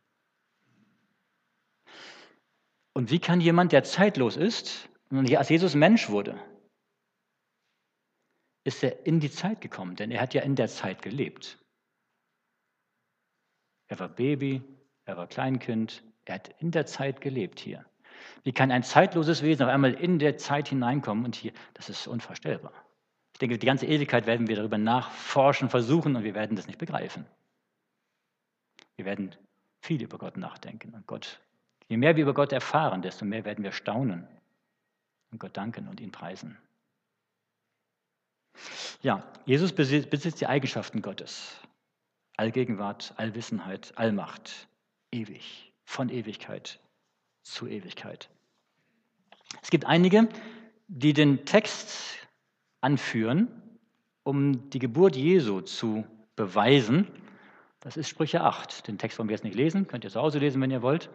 Und wie kann jemand, der zeitlos ist, und als Jesus Mensch wurde, ist er in die Zeit gekommen, denn er hat ja in der Zeit gelebt. Er war Baby, er war Kleinkind, er hat in der Zeit gelebt hier. Wie kann ein zeitloses Wesen auf einmal in der Zeit hineinkommen und hier, das ist unvorstellbar. Ich denke, die ganze Ewigkeit werden wir darüber nachforschen, versuchen und wir werden das nicht begreifen. Wir werden viel über Gott nachdenken und Gott, je mehr wir über Gott erfahren, desto mehr werden wir staunen und Gott danken und ihn preisen. Ja, Jesus besitzt die Eigenschaften Gottes. Allgegenwart, Allwissenheit, Allmacht, ewig, von Ewigkeit zu Ewigkeit. Es gibt einige, die den Text anführen, um die Geburt Jesu zu beweisen. Das ist Sprüche acht. Den Text wollen wir jetzt nicht lesen, könnt ihr zu Hause lesen, wenn ihr wollt.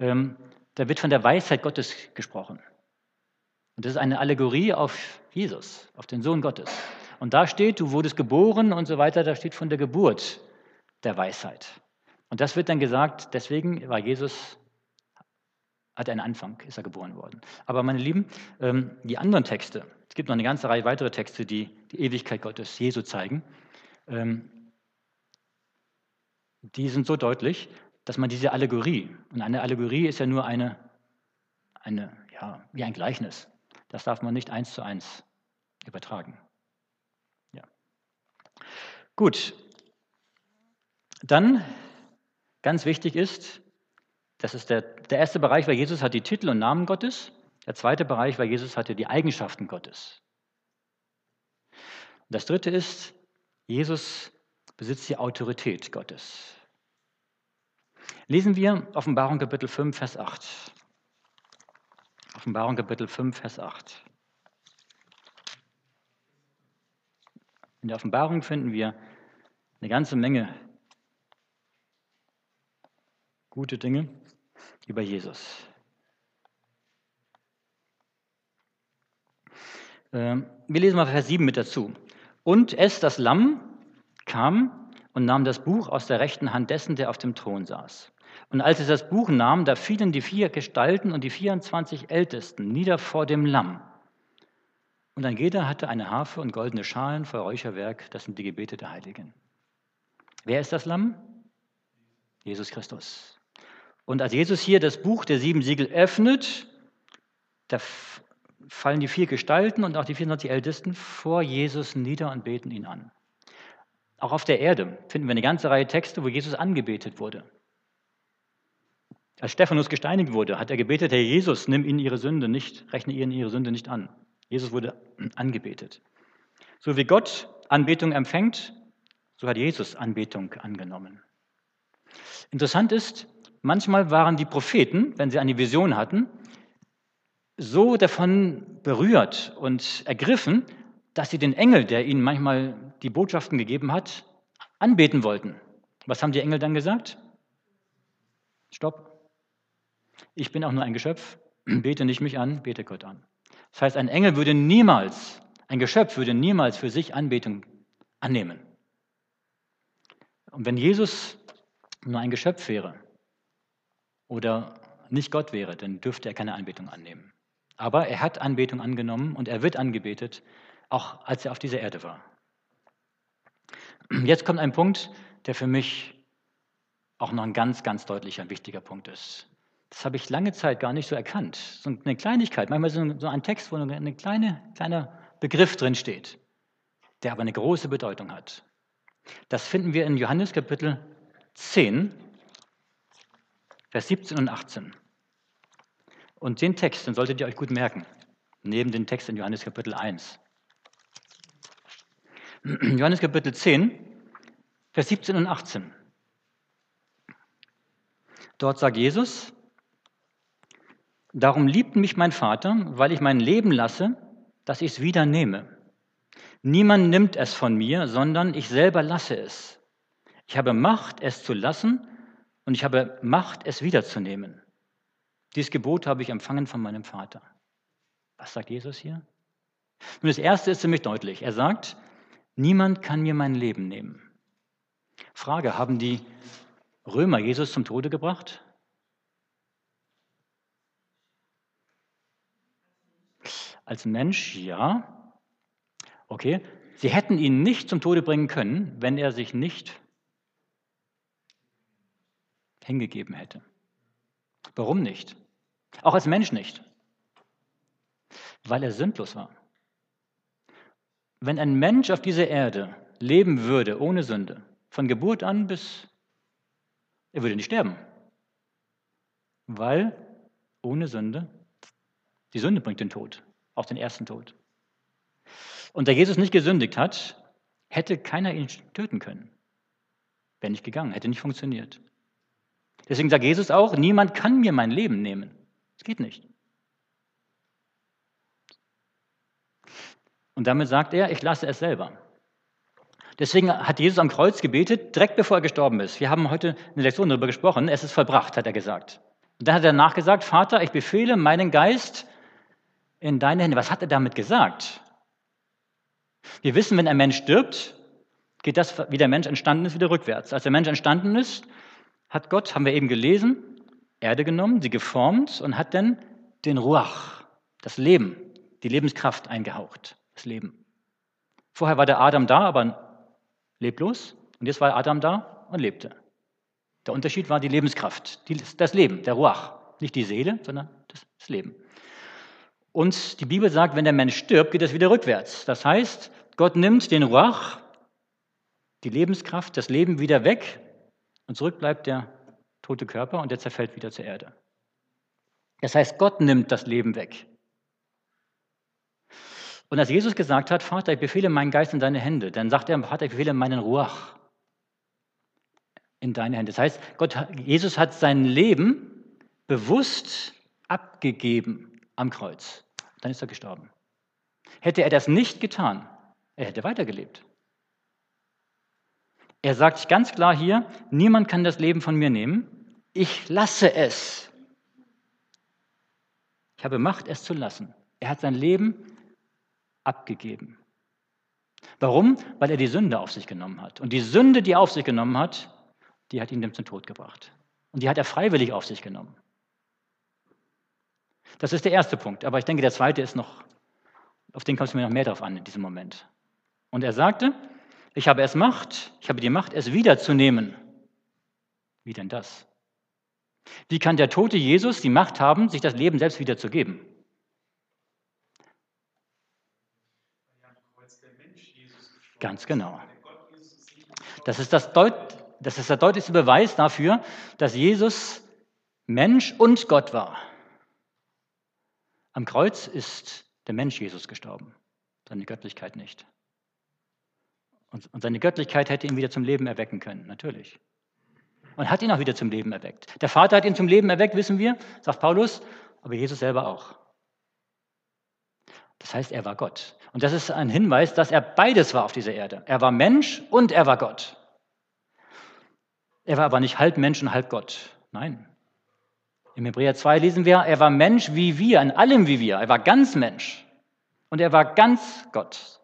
Ähm, da wird von der Weisheit Gottes gesprochen. Und das ist eine Allegorie auf Jesus, auf den Sohn Gottes. Und da steht, du wurdest geboren und so weiter, da steht von der Geburt der Weisheit. Und das wird dann gesagt, deswegen war Jesus, hat er einen Anfang, ist er geboren worden. Aber meine Lieben, die anderen Texte, es gibt noch eine ganze Reihe weiterer Texte, die die Ewigkeit Gottes, Jesu zeigen, die sind so deutlich, dass man diese Allegorie, und eine Allegorie ist ja nur eine, eine ja, wie ein Gleichnis, das darf man nicht eins zu eins übertragen. Ja. Gut, dann ganz wichtig ist, das ist der, der erste Bereich, weil Jesus hat die Titel und Namen Gottes. Der zweite Bereich, weil Jesus hatte die Eigenschaften Gottes. Und das dritte ist, Jesus besitzt die Autorität Gottes. Lesen wir Offenbarung Kapitel fünf, Vers acht. Offenbarung Kapitel fünf, Vers acht. In der Offenbarung finden wir eine ganze Menge gute Dinge über Jesus. Wir lesen mal Vers sieben mit dazu. Und es, das Lamm, kam und nahm das Buch aus der rechten Hand dessen, der auf dem Thron saß. Und als es das Buch nahm, da fielen die vier Gestalten und die vierundzwanzig Ältesten nieder vor dem Lamm. Und ein jeder hatte eine Harfe und goldene Schalen voll Räucherwerk, das sind die Gebete der Heiligen. Wer ist das Lamm? Jesus Christus. Und als Jesus hier das Buch der sieben Siegel öffnet, da fallen die vier Gestalten und auch die vierundzwanzig Ältesten vor Jesus nieder und beten ihn an. Auch auf der Erde finden wir eine ganze Reihe Texte, wo Jesus angebetet wurde. Als Stephanus gesteinigt wurde, hat er gebetet, Herr Jesus, nimm ihnen ihre Sünde nicht, rechne ihnen ihre Sünde nicht an. Jesus wurde angebetet. So wie Gott Anbetung empfängt, so hat Jesus Anbetung angenommen. Interessant ist, manchmal waren die Propheten, wenn sie eine Vision hatten, so davon berührt und ergriffen, dass sie den Engel, der ihnen manchmal die Botschaften gegeben hat, anbeten wollten. Was haben die Engel dann gesagt? Stopp. Ich bin auch nur ein Geschöpf. Bete nicht mich an, bete Gott an. Das heißt, ein Engel würde niemals, ein Geschöpf würde niemals für sich Anbetung annehmen. Und wenn Jesus nur ein Geschöpf wäre oder nicht Gott wäre, dann dürfte er keine Anbetung annehmen. Aber er hat Anbetung angenommen und er wird angebetet, auch als er auf dieser Erde war. Jetzt kommt ein Punkt, der für mich auch noch ein ganz, ganz deutlicher, wichtiger Punkt ist. Das habe ich lange Zeit gar nicht so erkannt. So eine Kleinigkeit, manchmal so ein Text, wo ein kleine, kleiner Begriff drin steht, der aber eine große Bedeutung hat. Das finden wir in Johannes Kapitel zehn, Vers siebzehn und achtzehn. Und den Text, den solltet ihr euch gut merken, neben dem Text in Johannes Kapitel eins. Johannes Kapitel zehn, Vers siebzehn und achtzehn. Dort sagt Jesus, darum liebt mich mein Vater, weil ich mein Leben lasse, dass ich es wieder nehme. Niemand nimmt es von mir, sondern ich selber lasse es. Ich habe Macht, es zu lassen, und ich habe Macht, es wiederzunehmen. Dieses Gebot habe ich empfangen von meinem Vater. Was sagt Jesus hier? Nun, das Erste ist ziemlich deutlich. Er sagt, niemand kann mir mein Leben nehmen. Frage, haben die Römer Jesus zum Tode gebracht? Als Mensch, ja. Okay, sie hätten ihn nicht zum Tode bringen können, wenn er sich nicht hingegeben hätte. Warum nicht? Auch als Mensch nicht. Weil er sündlos war. Wenn ein Mensch auf dieser Erde leben würde ohne Sünde, von Geburt an bis, er würde nicht sterben. Weil ohne Sünde, die Sünde bringt den Tod, auch den ersten Tod. Und da Jesus nicht gesündigt hat, hätte keiner ihn töten können. Wäre nicht gegangen, hätte nicht funktioniert. Deswegen sagt Jesus auch, niemand kann mir mein Leben nehmen. Das geht nicht. Und damit sagt er, ich lasse es selber. Deswegen hat Jesus am Kreuz gebetet, direkt bevor er gestorben ist. Wir haben heute eine Lektion darüber gesprochen. Es ist vollbracht, hat er gesagt. Und dann hat er nachgesagt, Vater, ich befehle meinen Geist in deine Hände. Was hat er damit gesagt? Wir wissen, wenn ein Mensch stirbt, geht das, wie der Mensch entstanden ist, wieder rückwärts. Als der Mensch entstanden ist, hat Gott, haben wir eben gelesen, Erde genommen, sie geformt und hat dann den Ruach, das Leben, die Lebenskraft eingehaucht. Das Leben. Vorher war der Adam da, aber leblos. Und jetzt war Adam da und lebte. Der Unterschied war die Lebenskraft, die, das Leben, der Ruach. Nicht die Seele, sondern das, das Leben. Und die Bibel sagt, wenn der Mensch stirbt, geht es wieder rückwärts. Das heißt, Gott nimmt den Ruach, die Lebenskraft, das Leben wieder weg und zurück bleibt der tote Körper und der zerfällt wieder zur Erde. Das heißt, Gott nimmt das Leben weg. Und als Jesus gesagt hat, Vater, ich befehle meinen Geist in deine Hände, dann sagt er, Vater, ich befehle meinen Ruach in deine Hände. Das heißt, Gott, Jesus hat sein Leben bewusst abgegeben am Kreuz. Dann ist er gestorben. Hätte er das nicht getan, er hätte weitergelebt. Er sagt ganz klar hier, niemand kann das Leben von mir nehmen. Ich lasse es. Ich habe Macht, es zu lassen. Er hat sein Leben abgegeben. abgegeben. Warum? Weil er die Sünde auf sich genommen hat. Und die Sünde, die er auf sich genommen hat, die hat ihn dem zum Tod gebracht. Und die hat er freiwillig auf sich genommen. Das ist der erste Punkt. Aber ich denke, der zweite ist noch, auf den kommt es mir noch mehr drauf an in diesem Moment. Und er sagte, ich habe es Macht, ich habe die Macht, es wiederzunehmen. Wie denn das? Wie kann der tote Jesus die Macht haben, sich das Leben selbst wiederzugeben? Ganz genau. Das ist, das, Deut- das ist der deutlichste Beweis dafür, dass Jesus Mensch und Gott war. Am Kreuz ist der Mensch Jesus gestorben, seine Göttlichkeit nicht. Und, und seine Göttlichkeit hätte ihn wieder zum Leben erwecken können, natürlich. Und hat ihn auch wieder zum Leben erweckt. Der Vater hat ihn zum Leben erweckt, wissen wir, sagt Paulus, aber Jesus selber auch. Das heißt, er war Gott. Und das ist ein Hinweis, dass er beides war auf dieser Erde. Er war Mensch und er war Gott. Er war aber nicht halb Mensch und halb Gott. Nein. Im Hebräer zwei lesen wir, er war Mensch wie wir, in allem wie wir. Er war ganz Mensch und er war ganz Gott.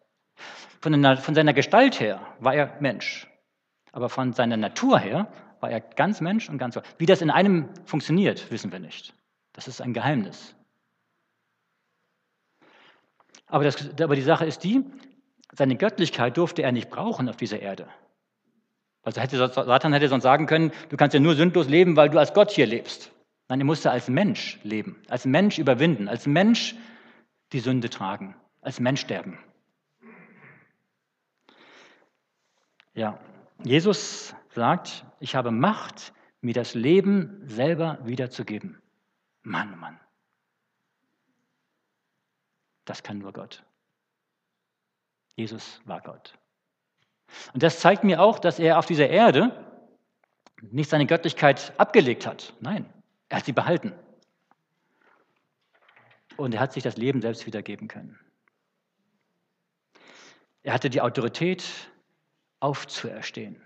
Von, einer, von seiner Gestalt her war er Mensch. Aber von seiner Natur her war er ganz Mensch und ganz Gott. Wie das in einem funktioniert, wissen wir nicht. Das ist ein Geheimnis. Aber, das, aber die Sache ist die, seine Göttlichkeit durfte er nicht brauchen auf dieser Erde. Also hätte, Satan hätte sonst sagen können, du kannst ja nur sündlos leben, weil du als Gott hier lebst. Nein, er musste als Mensch leben, als Mensch überwinden, als Mensch die Sünde tragen, als Mensch sterben. Ja, Jesus sagt, ich habe Macht, mir das Leben selber wiederzugeben. Mann, Mann. Das kann nur Gott. Jesus war Gott. Und das zeigt mir auch, dass er auf dieser Erde nicht seine Göttlichkeit abgelegt hat. Nein, er hat sie behalten. Und er hat sich das Leben selbst wiedergeben können. Er hatte die Autorität, aufzuerstehen.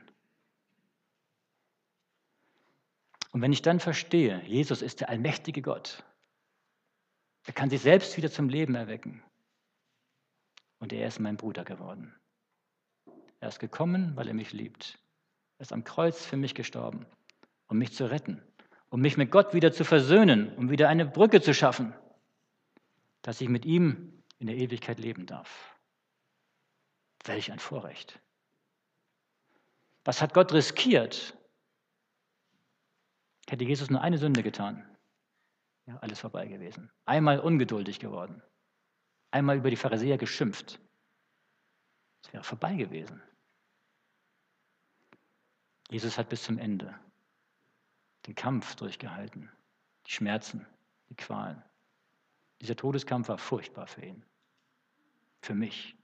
Und wenn ich dann verstehe, Jesus ist der allmächtige Gott, er kann sich selbst wieder zum Leben erwecken. Und er ist mein Bruder geworden. Er ist gekommen, weil er mich liebt. Er ist am Kreuz für mich gestorben, um mich zu retten, um mich mit Gott wieder zu versöhnen, um wieder eine Brücke zu schaffen, dass ich mit ihm in der Ewigkeit leben darf. Welch ein Vorrecht. Was hat Gott riskiert? Hätte Jesus nur eine Sünde getan. Ja, alles vorbei gewesen. Einmal ungeduldig geworden. Einmal über die Pharisäer geschimpft. Es wäre vorbei gewesen. Jesus hat bis zum Ende den Kampf durchgehalten. Die Schmerzen, die Qualen. Dieser Todeskampf war furchtbar für ihn. Für mich.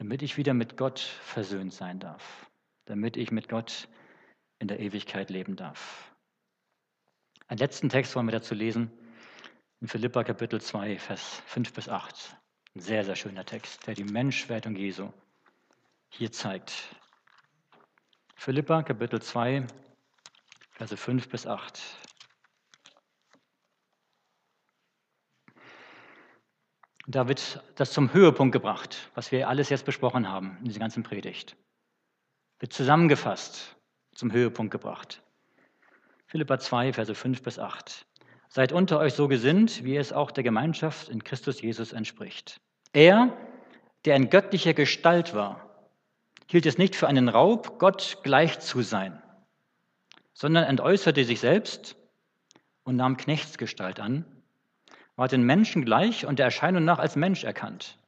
damit ich wieder mit Gott versöhnt sein darf, damit ich mit Gott in der Ewigkeit leben darf. Einen letzten Text wollen wir dazu lesen, in Philipper Kapitel zwei, Vers fünf bis acht. Ein sehr, sehr schöner Text, der die Menschwerdung Jesu hier zeigt. Philipper Kapitel zwei, Verse fünf bis acht. Da wird das zum Höhepunkt gebracht, was wir alles jetzt besprochen haben, in dieser ganzen Predigt. Wird zusammengefasst, zum Höhepunkt gebracht. Philipper zwei, Verse fünf bis acht. Seid unter euch so gesinnt, wie es auch der Gemeinschaft in Christus Jesus entspricht. Er, der in göttlicher Gestalt war, hielt es nicht für einen Raub, Gott gleich zu sein, sondern entäußerte sich selbst und nahm Knechtsgestalt an, war den Menschen gleich und der Erscheinung nach als Mensch erkannt.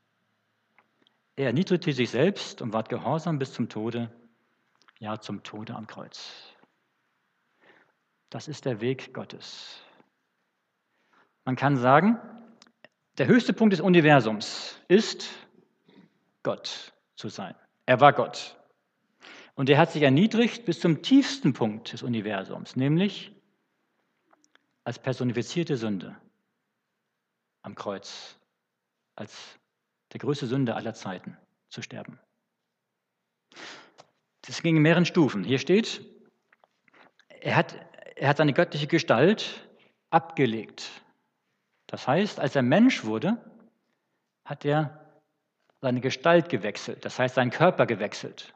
Er erniedrigte sich selbst und ward gehorsam bis zum Tode, ja zum Tode am Kreuz. Das ist der Weg Gottes. Man kann sagen, der höchste Punkt des Universums ist, Gott zu sein. Er war Gott. Und er hat sich erniedrigt bis zum tiefsten Punkt des Universums, nämlich als personifizierte Sünde am Kreuz, als der größte Sünder aller Zeiten zu sterben. Das ging in mehreren Stufen. Hier steht, er hat, er hat seine göttliche Gestalt abgelegt. Das heißt, als er Mensch wurde, hat er seine Gestalt gewechselt, das heißt seinen Körper gewechselt.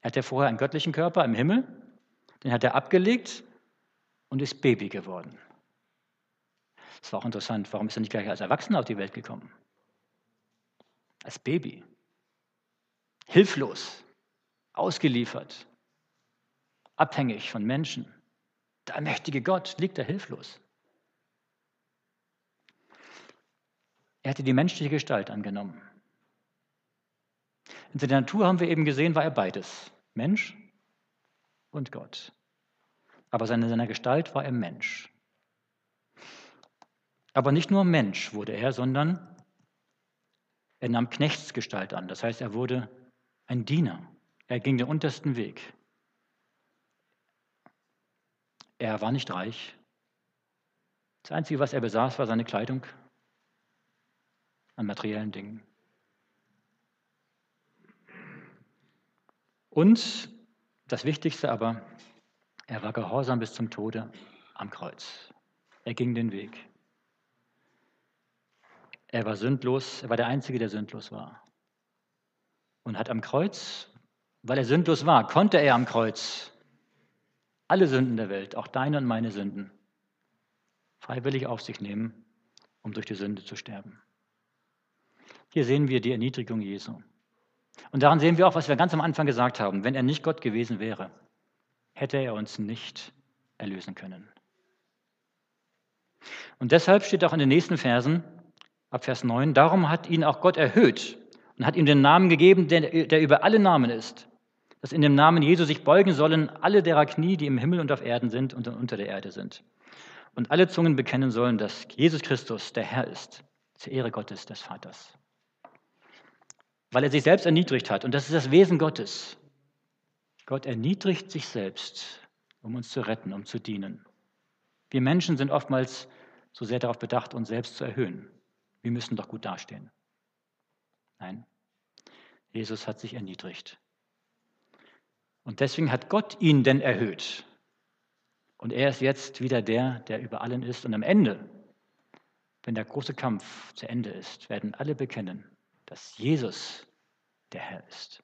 Er hatte vorher einen göttlichen Körper im Himmel, den hat er abgelegt und ist Baby geworden. Das war auch interessant, warum ist er nicht gleich als Erwachsener auf die Welt gekommen? Als Baby. Hilflos, ausgeliefert, abhängig von Menschen. Der allmächtige Gott liegt da hilflos. Er hatte die menschliche Gestalt angenommen. In der Natur haben wir eben gesehen, war er beides, Mensch und Gott. Aber in seiner Gestalt war er Mensch. Aber nicht nur Mensch wurde er, sondern er nahm Knechtsgestalt an. Das heißt, er wurde ein Diener. Er ging den untersten Weg. Er war nicht reich. Das Einzige, was er besaß, war seine Kleidung an materiellen Dingen. Und das Wichtigste aber, er war gehorsam bis zum Tode am Kreuz. Er ging den Weg. Er war sündlos, er war der Einzige, der sündlos war. Und hat am Kreuz, weil er sündlos war, konnte er am Kreuz alle Sünden der Welt, auch deine und meine Sünden, freiwillig auf sich nehmen, um durch die Sünde zu sterben. Hier sehen wir die Erniedrigung Jesu. Und daran sehen wir auch, was wir ganz am Anfang gesagt haben. Wenn er nicht Gott gewesen wäre, hätte er uns nicht erlösen können. Und deshalb steht auch in den nächsten Versen, ab Vers neun, darum hat ihn auch Gott erhöht und hat ihm den Namen gegeben, der, der über alle Namen ist, dass in dem Namen Jesu sich beugen sollen alle derer Knie, die im Himmel und auf Erden sind und unter der Erde sind. Und alle Zungen bekennen sollen, dass Jesus Christus der Herr ist, zur Ehre Gottes des Vaters. Weil er sich selbst erniedrigt hat. Und das ist das Wesen Gottes. Gott erniedrigt sich selbst, um uns zu retten, um zu dienen. Wir Menschen sind oftmals so sehr darauf bedacht, uns selbst zu erhöhen. Wir müssen doch gut dastehen. Nein, Jesus hat sich erniedrigt. Und deswegen hat Gott ihn denn erhöht. Und er ist jetzt wieder der, der über allen ist. Und am Ende, wenn der große Kampf zu Ende ist, werden alle bekennen, dass Jesus der Herr ist.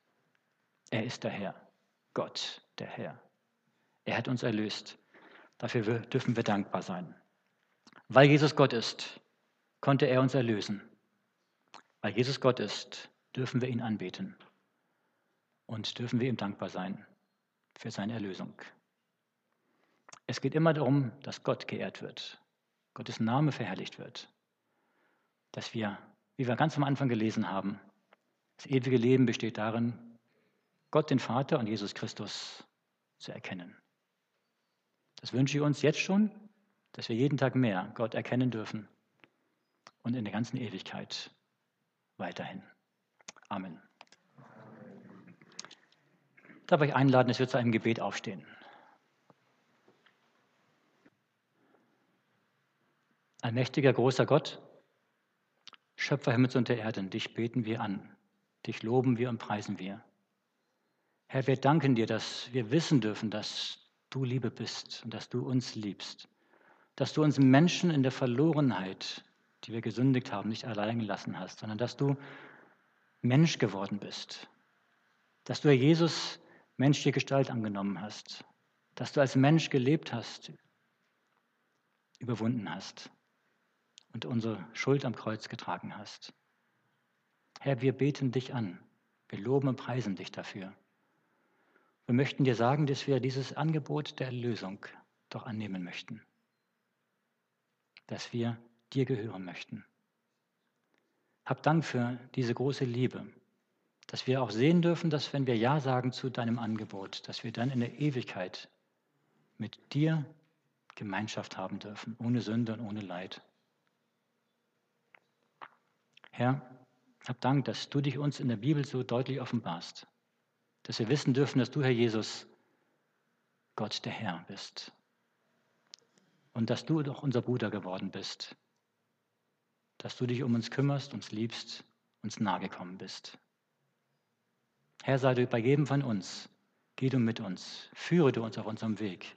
Er ist der Herr, Gott der Herr. Er hat uns erlöst. Dafür dürfen wir dankbar sein. Weil Jesus Gott ist, konnte er uns erlösen. Weil Jesus Gott ist, dürfen wir ihn anbeten und dürfen wir ihm dankbar sein für seine Erlösung. Es geht immer darum, dass Gott geehrt wird, Gottes Name verherrlicht wird, dass wir, wie wir ganz am Anfang gelesen haben, das ewige Leben besteht darin, Gott den Vater und Jesus Christus zu erkennen. Das wünsche ich uns jetzt schon, dass wir jeden Tag mehr Gott erkennen dürfen und in der ganzen Ewigkeit weiterhin. Amen. Darf ich einladen, dass wir zu einem Gebet aufstehen. Allmächtiger, großer Gott, Schöpfer Himmels und der Erden, dich beten wir an, dich loben wir und preisen wir. Herr, wir danken dir, dass wir wissen dürfen, dass du Liebe bist und dass du uns liebst, dass du uns Menschen in der Verlorenheit, die wir gesündigt haben, nicht allein gelassen hast, sondern dass du Mensch geworden bist, dass du, Herr Jesus, menschliche Gestalt angenommen hast, dass du als Mensch gelebt hast, überwunden hast und unsere Schuld am Kreuz getragen hast. Herr, wir beten dich an, wir loben und preisen dich dafür. Wir möchten dir sagen, dass wir dieses Angebot der Erlösung doch annehmen möchten, dass wir dir gehören möchten. Hab Dank für diese große Liebe, dass wir auch sehen dürfen, dass wenn wir Ja sagen zu deinem Angebot, dass wir dann in der Ewigkeit mit dir Gemeinschaft haben dürfen, ohne Sünde und ohne Leid. Herr, hab Dank, dass du dich uns in der Bibel so deutlich offenbarst, dass wir wissen dürfen, dass du, Herr Jesus, Gott der Herr bist und dass du doch unser Bruder geworden bist, dass du dich um uns kümmerst, uns liebst, uns nahe gekommen bist. Herr, sei du bei jedem von uns, geh du mit uns, führe du uns auf unserem Weg,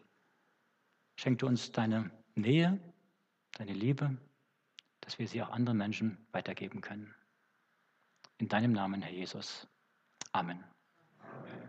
schenk du uns deine Nähe, deine Liebe, dass wir sie auch anderen Menschen weitergeben können. In deinem Namen, Herr Jesus. Amen. Amen.